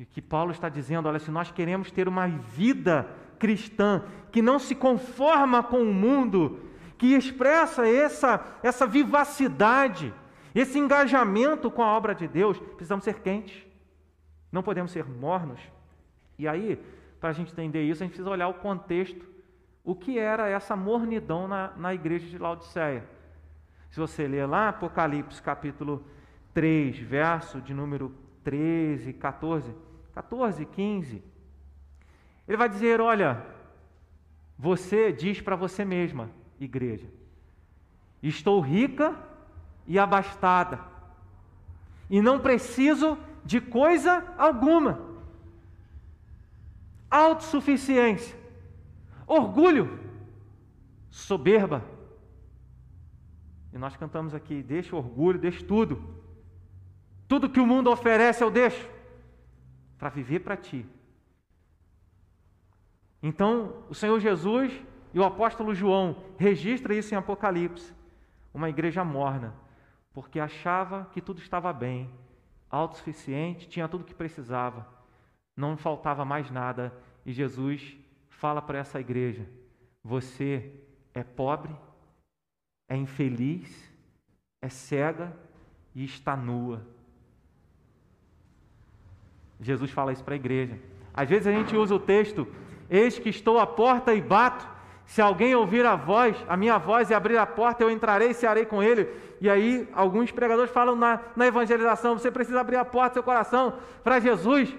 E o que Paulo está dizendo, olha, se nós queremos ter uma vida cristã que não se conforma com o mundo, que expressa essa, essa vivacidade, esse engajamento com a obra de Deus, precisamos ser quentes. Não podemos ser mornos. E aí, para a gente entender isso, a gente precisa olhar o contexto. O que era essa mornidão na, na igreja de Laodiceia? Se você ler lá, Apocalipse capítulo três, verso de número treze, quatorze, quatorze, quinze, ele vai dizer, olha, você diz para você mesma, igreja, estou rica e abastada, e não preciso de coisa alguma, autossuficiência, orgulho, soberba. E nós cantamos aqui, deixa o orgulho, deixa tudo. Tudo que o mundo oferece eu deixo para viver para ti. Então, o Senhor Jesus e o apóstolo João registram isso em Apocalipse. Uma igreja morna, porque achava que tudo estava bem, autossuficiente, tinha tudo que precisava, não faltava mais nada. E Jesus fala para essa igreja, você é pobre, é infeliz, é cega e está nua. Jesus fala isso para a igreja. Às vezes a gente usa o texto, eis que estou à porta e bato, Se alguém ouvir a voz, a minha voz, e abrir a porta, eu entrarei e cearei com ele. E aí, alguns pregadores falam na, na evangelização, você precisa abrir a porta do seu coração para Jesus,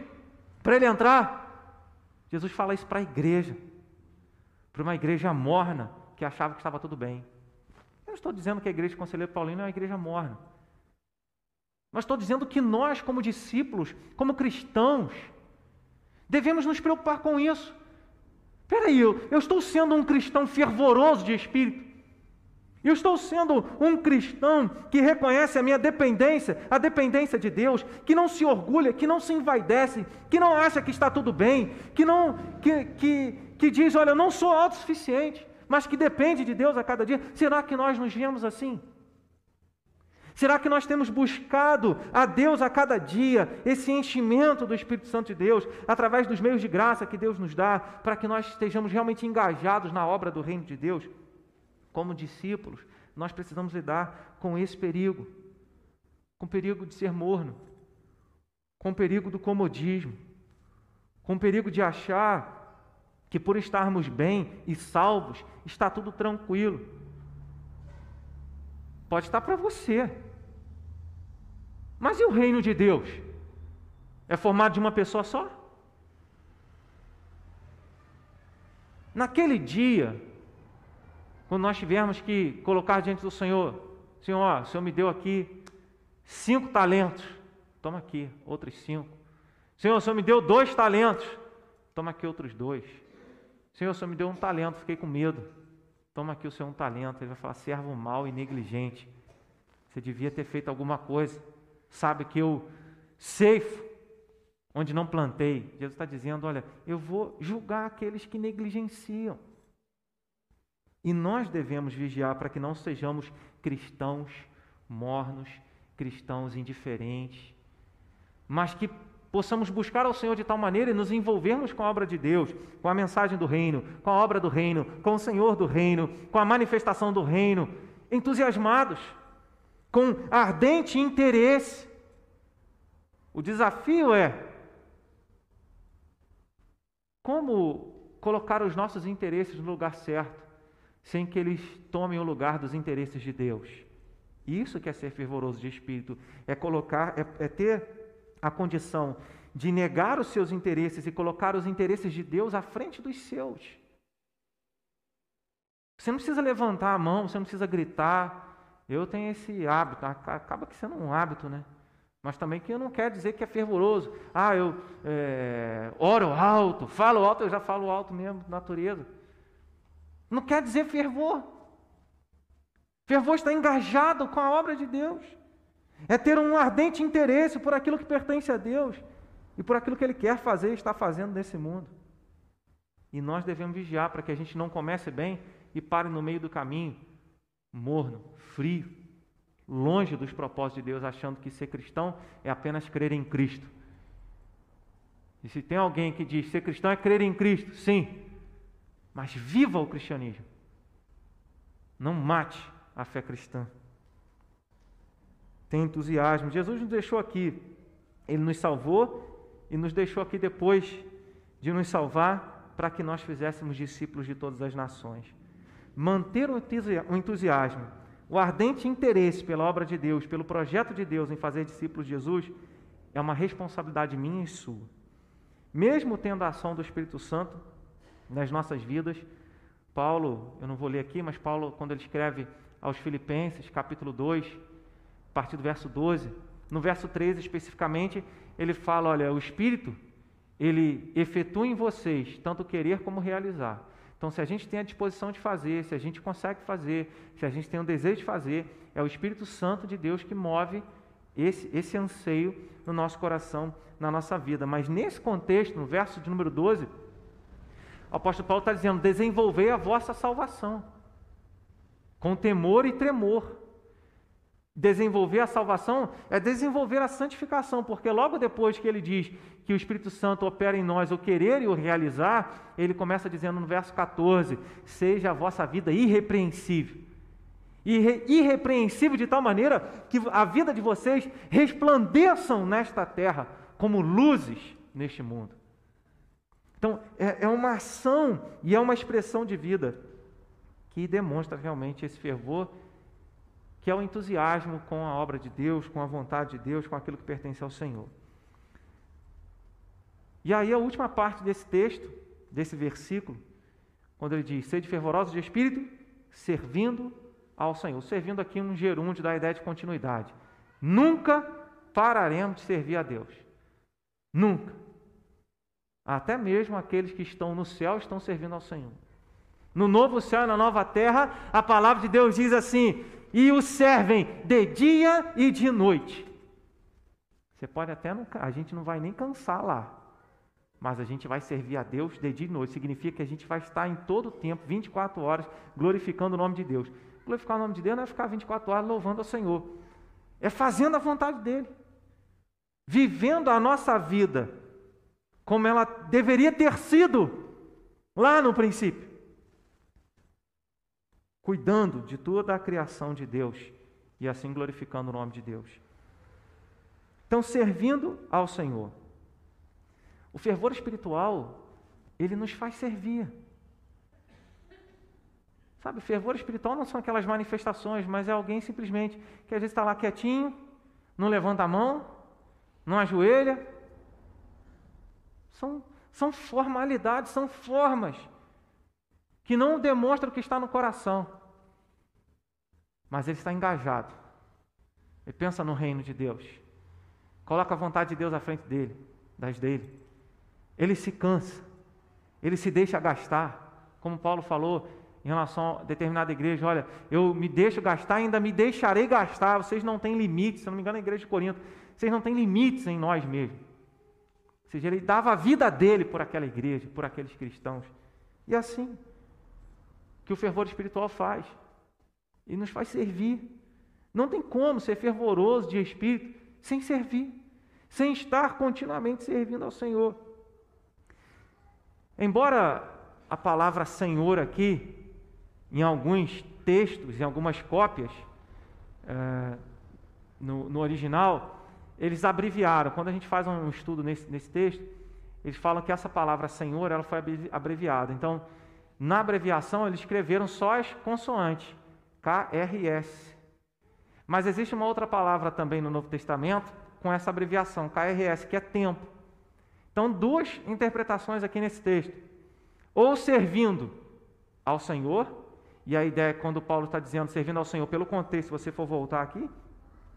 para ele entrar. Jesus fala isso para a igreja, para uma igreja morna, que achava que estava tudo bem. Eu não estou dizendo que a igreja do Conselheiro Paulino é uma igreja morna. Mas estou dizendo que nós, como discípulos, como cristãos, devemos nos preocupar com isso. Espera aí, eu, eu estou sendo um cristão fervoroso de espírito. Eu estou sendo um cristão que reconhece a minha dependência, a dependência de Deus, que não se orgulha, que não se envaidece, que não acha que está tudo bem, que, não, que, que, que diz, olha, eu não sou autossuficiente, mas que depende de Deus a cada dia. Será que nós nos vemos assim? Será que nós temos buscado a Deus a cada dia, esse enchimento do Espírito Santo de Deus, através dos meios de graça que Deus nos dá, para que nós estejamos realmente engajados na obra do reino de Deus? Como discípulos, nós precisamos lidar com esse perigo, com o perigo de ser morno, com o perigo do comodismo, com o perigo de achar que por estarmos bem e salvos, está tudo tranquilo. Pode estar para você. Mas e o reino de Deus? É formado de uma pessoa só? Naquele dia, quando nós tivermos que colocar diante do Senhor, Senhor, o Senhor me deu aqui cinco talentos, toma aqui outros cinco. Senhor, o Senhor me deu dois talentos, toma aqui outros dois. Senhor, o Senhor me deu um talento, fiquei com medo. Toma aqui o seu um talento. Ele vai falar, servo mau e negligente, você devia ter feito alguma coisa, sabe que eu ceifo onde não plantei. Jesus está dizendo, olha, eu vou julgar aqueles que negligenciam. E nós devemos vigiar para que não sejamos cristãos mornos, cristãos indiferentes, mas que possamos buscar ao Senhor de tal maneira e nos envolvermos com a obra de Deus, com a mensagem do reino, com a obra do reino, com o Senhor do reino, com a manifestação do reino, entusiasmados, com ardente interesse. O desafio é como colocar os nossos interesses no lugar certo, sem que eles tomem o lugar dos interesses de Deus. Isso que é ser fervoroso de espírito, é colocar, é, é ter a condição de negar os seus interesses e colocar os interesses de Deus à frente dos seus. Você não precisa levantar a mão, você não precisa gritar. Eu tenho esse hábito, acaba que sendo um hábito, né? Mas também que eu não quero dizer que é fervoroso. Ah, eu é, oro alto, falo alto, eu já falo alto mesmo, natureza. Não quer dizer fervor. Fervor está engajado com a obra de Deus. É ter um ardente interesse por aquilo que pertence a Deus e por aquilo que Ele quer fazer e está fazendo nesse mundo. E nós devemos vigiar para que a gente não comece bem e pare no meio do caminho, morno, frio, longe dos propósitos de Deus, achando que ser cristão é apenas crer em Cristo. E se tem alguém que diz ser cristão é crer em Cristo, sim, mas viva o cristianismo. Não mate a fé cristã. Tem entusiasmo. Jesus nos deixou aqui, Ele nos salvou e nos deixou aqui depois de nos salvar para que nós fizéssemos discípulos de todas as nações. Manter o entusiasmo, o ardente interesse pela obra de Deus, pelo projeto de Deus em fazer discípulos de Jesus, é uma responsabilidade minha e sua. Mesmo tendo a ação do Espírito Santo nas nossas vidas, Paulo, eu não vou ler aqui, mas Paulo, quando ele escreve aos Filipenses, capítulo dois, a partir do verso doze, no verso treze especificamente, ele fala, olha, o Espírito, ele efetua em vocês tanto querer como realizar. Então, se a gente tem a disposição de fazer, se a gente consegue fazer, se a gente tem o desejo de fazer, é o Espírito Santo de Deus que move esse, esse anseio no nosso coração, na nossa vida. Mas nesse contexto, no verso de número doze, o apóstolo Paulo está dizendo, desenvolvei a vossa salvação, com temor e tremor. Desenvolver a salvação é desenvolver a santificação, porque logo depois que ele diz que o Espírito Santo opera em nós o querer e o realizar, ele começa dizendo no verso catorze, seja a vossa vida irrepreensível. Irre irrepreensível de tal maneira que a vida de vocês resplandeçam nesta terra como luzes neste mundo. Então, é, é uma ação e é uma expressão de vida. que demonstra realmente esse fervor, que é o entusiasmo com a obra de Deus, com a vontade de Deus, com aquilo que pertence ao Senhor. E aí a última parte desse texto, desse versículo, quando ele diz, sede fervorosos de espírito, servindo ao Senhor. Servindo aqui um gerúndio da ideia de continuidade. Nunca pararemos de servir a Deus. Nunca. Até mesmo aqueles que estão no céu estão servindo ao Senhor. No novo céu e na nova terra, a palavra de Deus diz assim, e o servem de dia e de noite. Você pode até, não, a gente não vai nem cansar lá. Mas a gente vai servir a Deus de dia e noite. Significa que a gente vai estar em todo o tempo, vinte e quatro horas, glorificando o nome de Deus. Glorificar o nome de Deus não é ficar vinte e quatro horas louvando ao Senhor. É fazendo a vontade dEle. Vivendo a nossa vida como ela deveria ter sido lá no princípio. Cuidando de toda a criação de Deus e assim glorificando o nome de Deus. Então, servindo ao Senhor. O fervor espiritual, ele nos faz servir. Sabe, o fervor espiritual não são aquelas manifestações, mas é alguém simplesmente que às vezes está lá quietinho, não levanta a mão, não ajoelha. São, são formalidades, são formas que não demonstram o que está no coração. Mas ele está engajado. Ele pensa no reino de Deus. Coloca a vontade de Deus à frente dele, das dele. Ele se cansa, ele se deixa gastar, como Paulo falou em relação a determinada igreja, olha, eu me deixo gastar, ainda me deixarei gastar, vocês não têm limites, se eu não me engano, a igreja de Corinto, vocês não têm limites em nós mesmos. Ou seja, ele dava a vida dele por aquela igreja, por aqueles cristãos. E é assim que o fervor espiritual faz, e nos faz servir. Não tem como ser fervoroso de espírito sem servir, sem estar continuamente servindo ao Senhor. Embora a palavra Senhor aqui, em alguns textos, em algumas cópias, é, no, no original, eles abreviaram. Quando a gente faz um estudo nesse, nesse texto, eles falam que essa palavra Senhor, ela foi abreviada. Então, na abreviação, eles escreveram só as consoantes, K R S. Mas existe uma outra palavra também no Novo Testamento com essa abreviação, K R S, que é tempo. Então, duas interpretações aqui nesse texto. Ou servindo ao Senhor, e a ideia é quando Paulo está dizendo servindo ao Senhor, pelo contexto, se você for voltar aqui,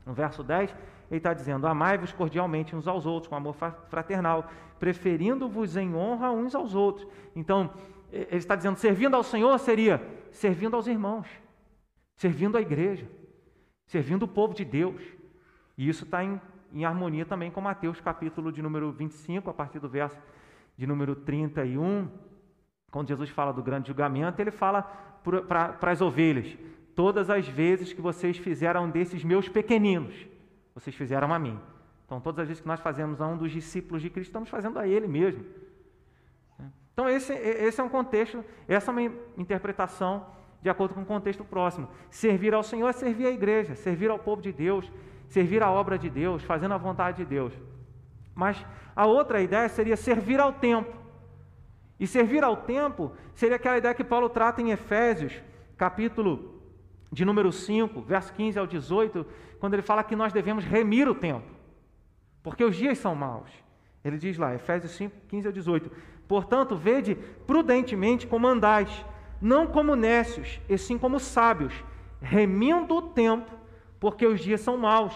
no verso dez, ele está dizendo, amai-vos cordialmente uns aos outros, com amor fraternal, preferindo-vos em honra uns aos outros. Então, ele está dizendo, servindo ao Senhor seria servindo aos irmãos, servindo à igreja, servindo o povo de Deus. E isso está em em harmonia também com Mateus, capítulo de número vinte e cinco, a partir do verso de número trinta e um, quando Jesus fala do grande julgamento, ele fala para as ovelhas, todas as vezes que vocês fizeram desses meus pequeninos, vocês fizeram a mim. Então, todas as vezes que nós fazemos a um dos discípulos de Cristo, estamos fazendo a ele mesmo. Então, esse, esse é um contexto, essa é uma interpretação de acordo com o contexto próximo. Servir ao Senhor é servir à igreja, servir ao povo de Deus, servir a obra de Deus, fazendo a vontade de Deus. Mas a outra ideia seria servir ao tempo. E servir ao tempo seria aquela ideia que Paulo trata em Efésios, capítulo de número cinco, verso quinze ao dezoito, quando ele fala que nós devemos remir o tempo, porque os dias são maus. Ele diz lá, Efésios cinco, quinze ao dezoito, portanto, vede prudentemente como andais, não como nécios, e sim como sábios, remindo o tempo, porque os dias são maus.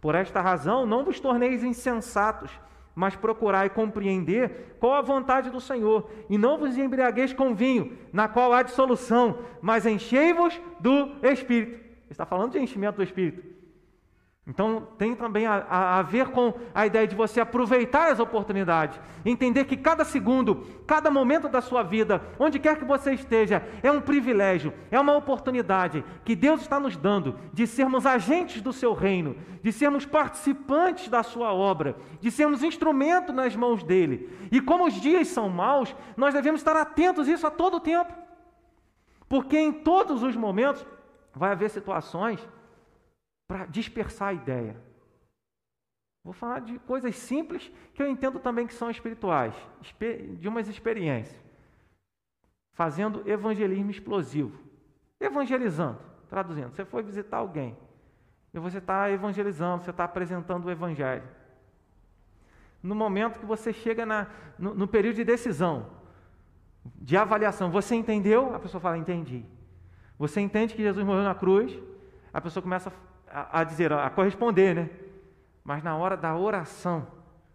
Por esta razão, não vos torneis insensatos, mas procurai compreender qual a vontade do Senhor, e não vos embriagueis com vinho, na qual há dissolução, mas enchei-vos do Espírito. Ele está falando de enchimento do Espírito. Então, tem também a, a, a ver com a ideia de você aproveitar as oportunidades, entender que cada segundo, cada momento da sua vida, onde quer que você esteja, é um privilégio, é uma oportunidade que Deus está nos dando de sermos agentes do seu reino, de sermos participantes da sua obra, de sermos instrumento nas mãos dele. E como os dias são maus, nós devemos estar atentos a isso a todo tempo, porque em todos os momentos vai haver situações para dispersar a ideia. Vou falar de coisas simples que eu entendo também que são espirituais, de umas experiências. Fazendo evangelismo explosivo. evangelizando, traduzindo. Você foi visitar alguém e você está evangelizando, você está apresentando o evangelho. No momento que você chega na, no, no período de decisão, de avaliação, você entendeu? A pessoa fala, entendi. Você entende que Jesus morreu na cruz, a pessoa começa a, a dizer, a corresponder, né? Mas na hora da oração,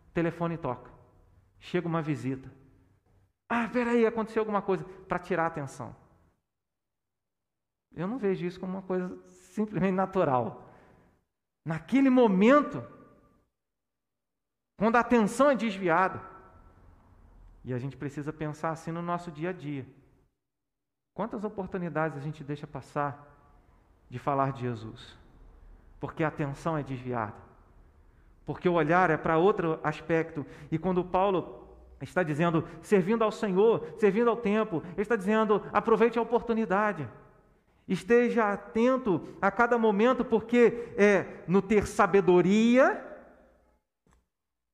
o telefone toca. Chega uma visita. Ah, peraí, aconteceu alguma coisa, para tirar a atenção. Eu não vejo isso como uma coisa simplesmente natural. Naquele momento, quando a atenção é desviada, e a gente precisa pensar assim no nosso dia a dia. Quantas oportunidades a gente deixa passar de falar de Jesus? Porque a atenção é desviada. Porque o olhar é para outro aspecto. E quando Paulo está dizendo, servindo ao Senhor, servindo ao tempo, ele está dizendo, aproveite a oportunidade. Esteja atento a cada momento, porque é no ter sabedoria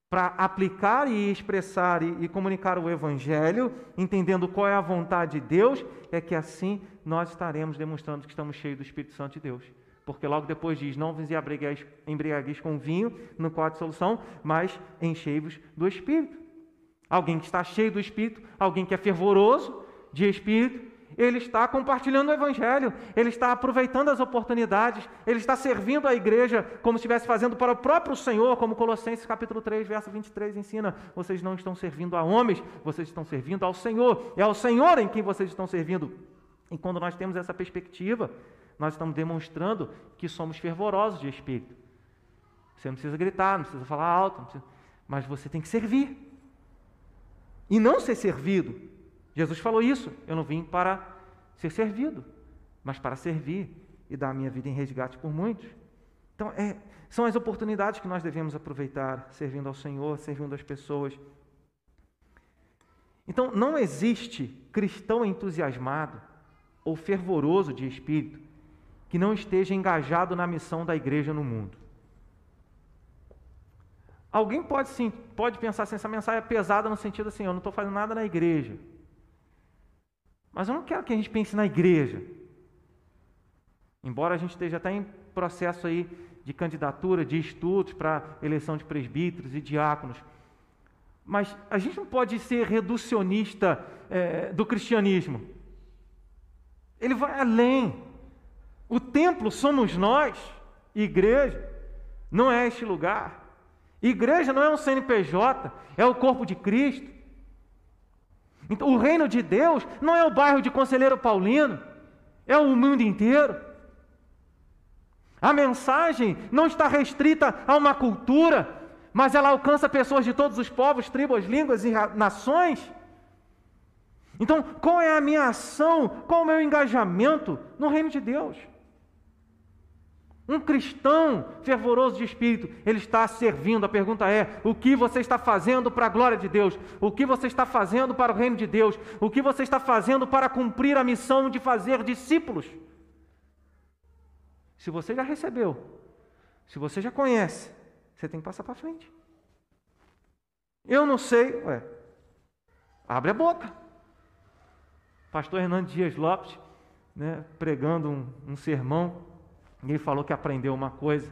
para aplicar e expressar e, e comunicar o Evangelho, entendendo qual é a vontade de Deus, é que assim nós estaremos demonstrando que estamos cheios do Espírito Santo de Deus. Porque logo depois diz, não vos embriagueis com vinho, no qual há dissolução, mas enchei-vos do Espírito. Alguém que está cheio do Espírito, alguém que é fervoroso de Espírito, ele está compartilhando o Evangelho, ele está aproveitando as oportunidades, ele está servindo a igreja como se estivesse fazendo para o próprio Senhor, como Colossenses capítulo três, verso vinte e três ensina, vocês não estão servindo a homens, vocês estão servindo ao Senhor, é ao Senhor em quem vocês estão servindo. E quando nós temos essa perspectiva, nós estamos demonstrando que somos fervorosos de espírito. Você não precisa gritar, não precisa falar alto, não precisa... mas você tem que servir. E não ser servido. Jesus falou isso, eu não vim para ser servido, mas para servir e dar a minha vida em resgate por muitos. Então, é, são as oportunidades que nós devemos aproveitar, servindo ao Senhor, servindo às pessoas. Então, não existe cristão entusiasmado ou fervoroso de espírito que não esteja engajado na missão da igreja no mundo. Alguém pode, sim, pode pensar assim, essa mensagem é pesada no sentido assim, eu não estou fazendo nada na igreja. Mas eu não quero que a gente pense na igreja. Embora a gente esteja até em processo aí de candidatura, de estudos para eleição de presbíteros e diáconos. Mas a gente não pode ser reducionista é, do cristianismo. Ele vai além. O templo somos nós, igreja, não é este lugar. Igreja não é um C N P J, é o corpo de Cristo. Então, o reino de Deus não é o bairro de Conselheiro Paulino, é o mundo inteiro. A mensagem não está restrita a uma cultura, mas ela alcança pessoas de todos os povos, tribos, línguas e nações. Então, qual é a minha ação, qual é o meu engajamento no reino de Deus? Um cristão fervoroso de espírito, ele está servindo. A pergunta é, o que você está fazendo para a glória de Deus? O que você está fazendo para o reino de Deus? O que você está fazendo para cumprir a missão de fazer discípulos? Se você já recebeu, se você já conhece, você tem que passar para frente. Eu não sei, ué, abre a boca. Pastor Hernandes Dias Lopes, né, pregando um, um sermão, ele falou que aprendeu uma coisa.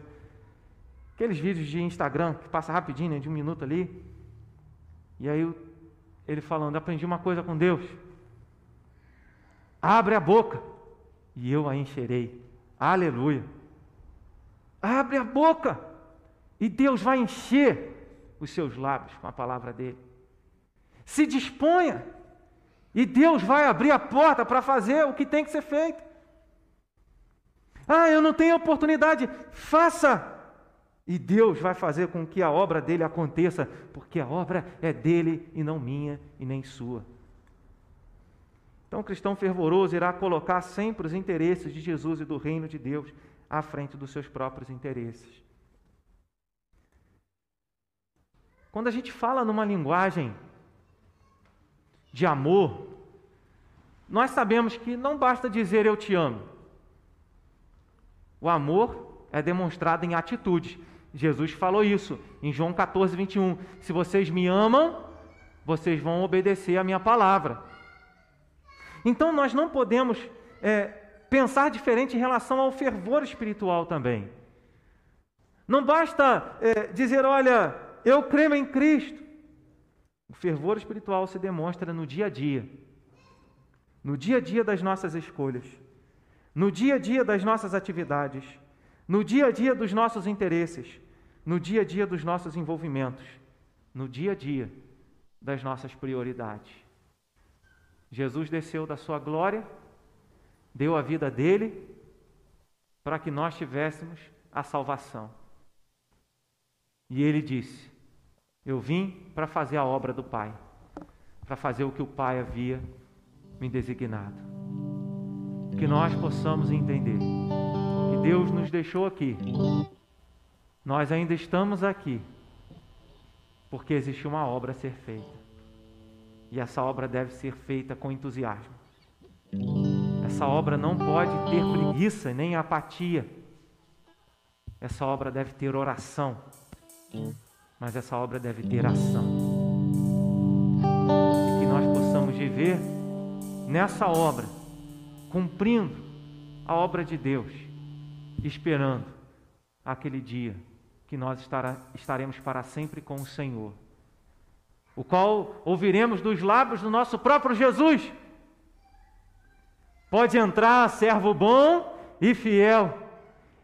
Aqueles vídeos de Instagram, que passa rapidinho, né, de um minuto ali. E aí ele falando, aprendi uma coisa com Deus. Abre a boca e eu a encherei. Aleluia. Abre a boca e Deus vai encher os seus lábios com a palavra dele. Se disponha e Deus vai abrir a porta para fazer o que tem que ser feito. Ah, eu não tenho oportunidade. Faça! E Deus vai fazer com que a obra dele aconteça, porque a obra é dele e não minha e nem sua. Então, o cristão fervoroso irá colocar sempre os interesses de Jesus e do reino de Deus à frente dos seus próprios interesses. Quando a gente fala numa linguagem de amor, nós sabemos que não basta dizer eu te amo. O amor é demonstrado em atitudes. Jesus falou isso em João quatorze, vinte e um. Se vocês me amam, vocês vão obedecer a minha palavra. Então, nós não podemos é, pensar diferente em relação ao fervor espiritual também. Não basta é, dizer, olha, eu creio em Cristo. O fervor espiritual se demonstra no dia a dia, no dia a dia das nossas escolhas, no dia a dia das nossas atividades, no dia a dia dos nossos interesses, no dia a dia dos nossos envolvimentos, no dia a dia das nossas prioridades. Jesus desceu da sua glória, deu a vida dele para que nós tivéssemos a salvação. E ele disse, eu vim para fazer a obra do Pai, para fazer o que o Pai havia me designado. Que nós possamos entender que Deus nos deixou aqui. Nós ainda estamos aqui porque existe uma obra a ser feita. E essa obra deve ser feita com entusiasmo. Essa obra não pode ter preguiça nem apatia. Essa obra deve ter oração. Mas essa obra deve ter ação. E que nós possamos viver nessa obra, cumprindo a obra de Deus, esperando aquele dia que nós estará, estaremos para sempre com o Senhor, o qual ouviremos dos lábios do nosso próprio Jesus. Pode entrar, servo bom e fiel.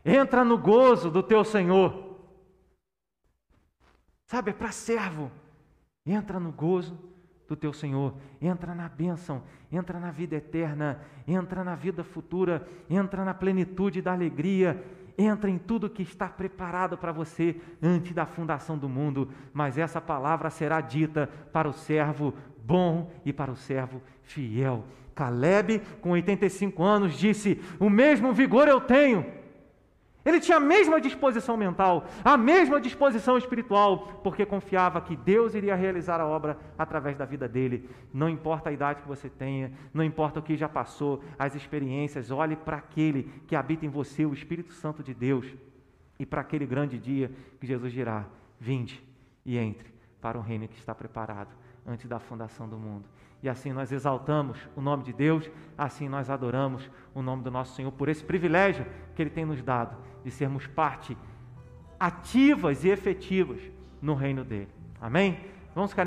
Entra no gozo do teu Senhor. Sabe, é para servo. Entra no gozo do teu Senhor. Entra na bênção. Entra na vida eterna. Entra na vida futura. Entra na plenitude da alegria. Entra em tudo que está preparado para você antes da fundação do mundo. Mas essa palavra será dita para o servo bom e para o servo fiel. Calebe, com oitenta e cinco anos, disse, o mesmo vigor eu tenho. Ele tinha a mesma disposição mental, a mesma disposição espiritual, porque confiava que Deus iria realizar a obra através da vida dele. Não importa a idade que você tenha, não importa o que já passou, as experiências, olhe para aquele que habita em você, o Espírito Santo de Deus, e para aquele grande dia que Jesus dirá, vinde e entre para o reino que está preparado antes da fundação do mundo. E assim nós exaltamos o nome de Deus, assim nós adoramos o nome do nosso Senhor por esse privilégio que Ele tem nos dado de sermos parte ativas e efetivas no reino dEle. Amém? Vamos ficar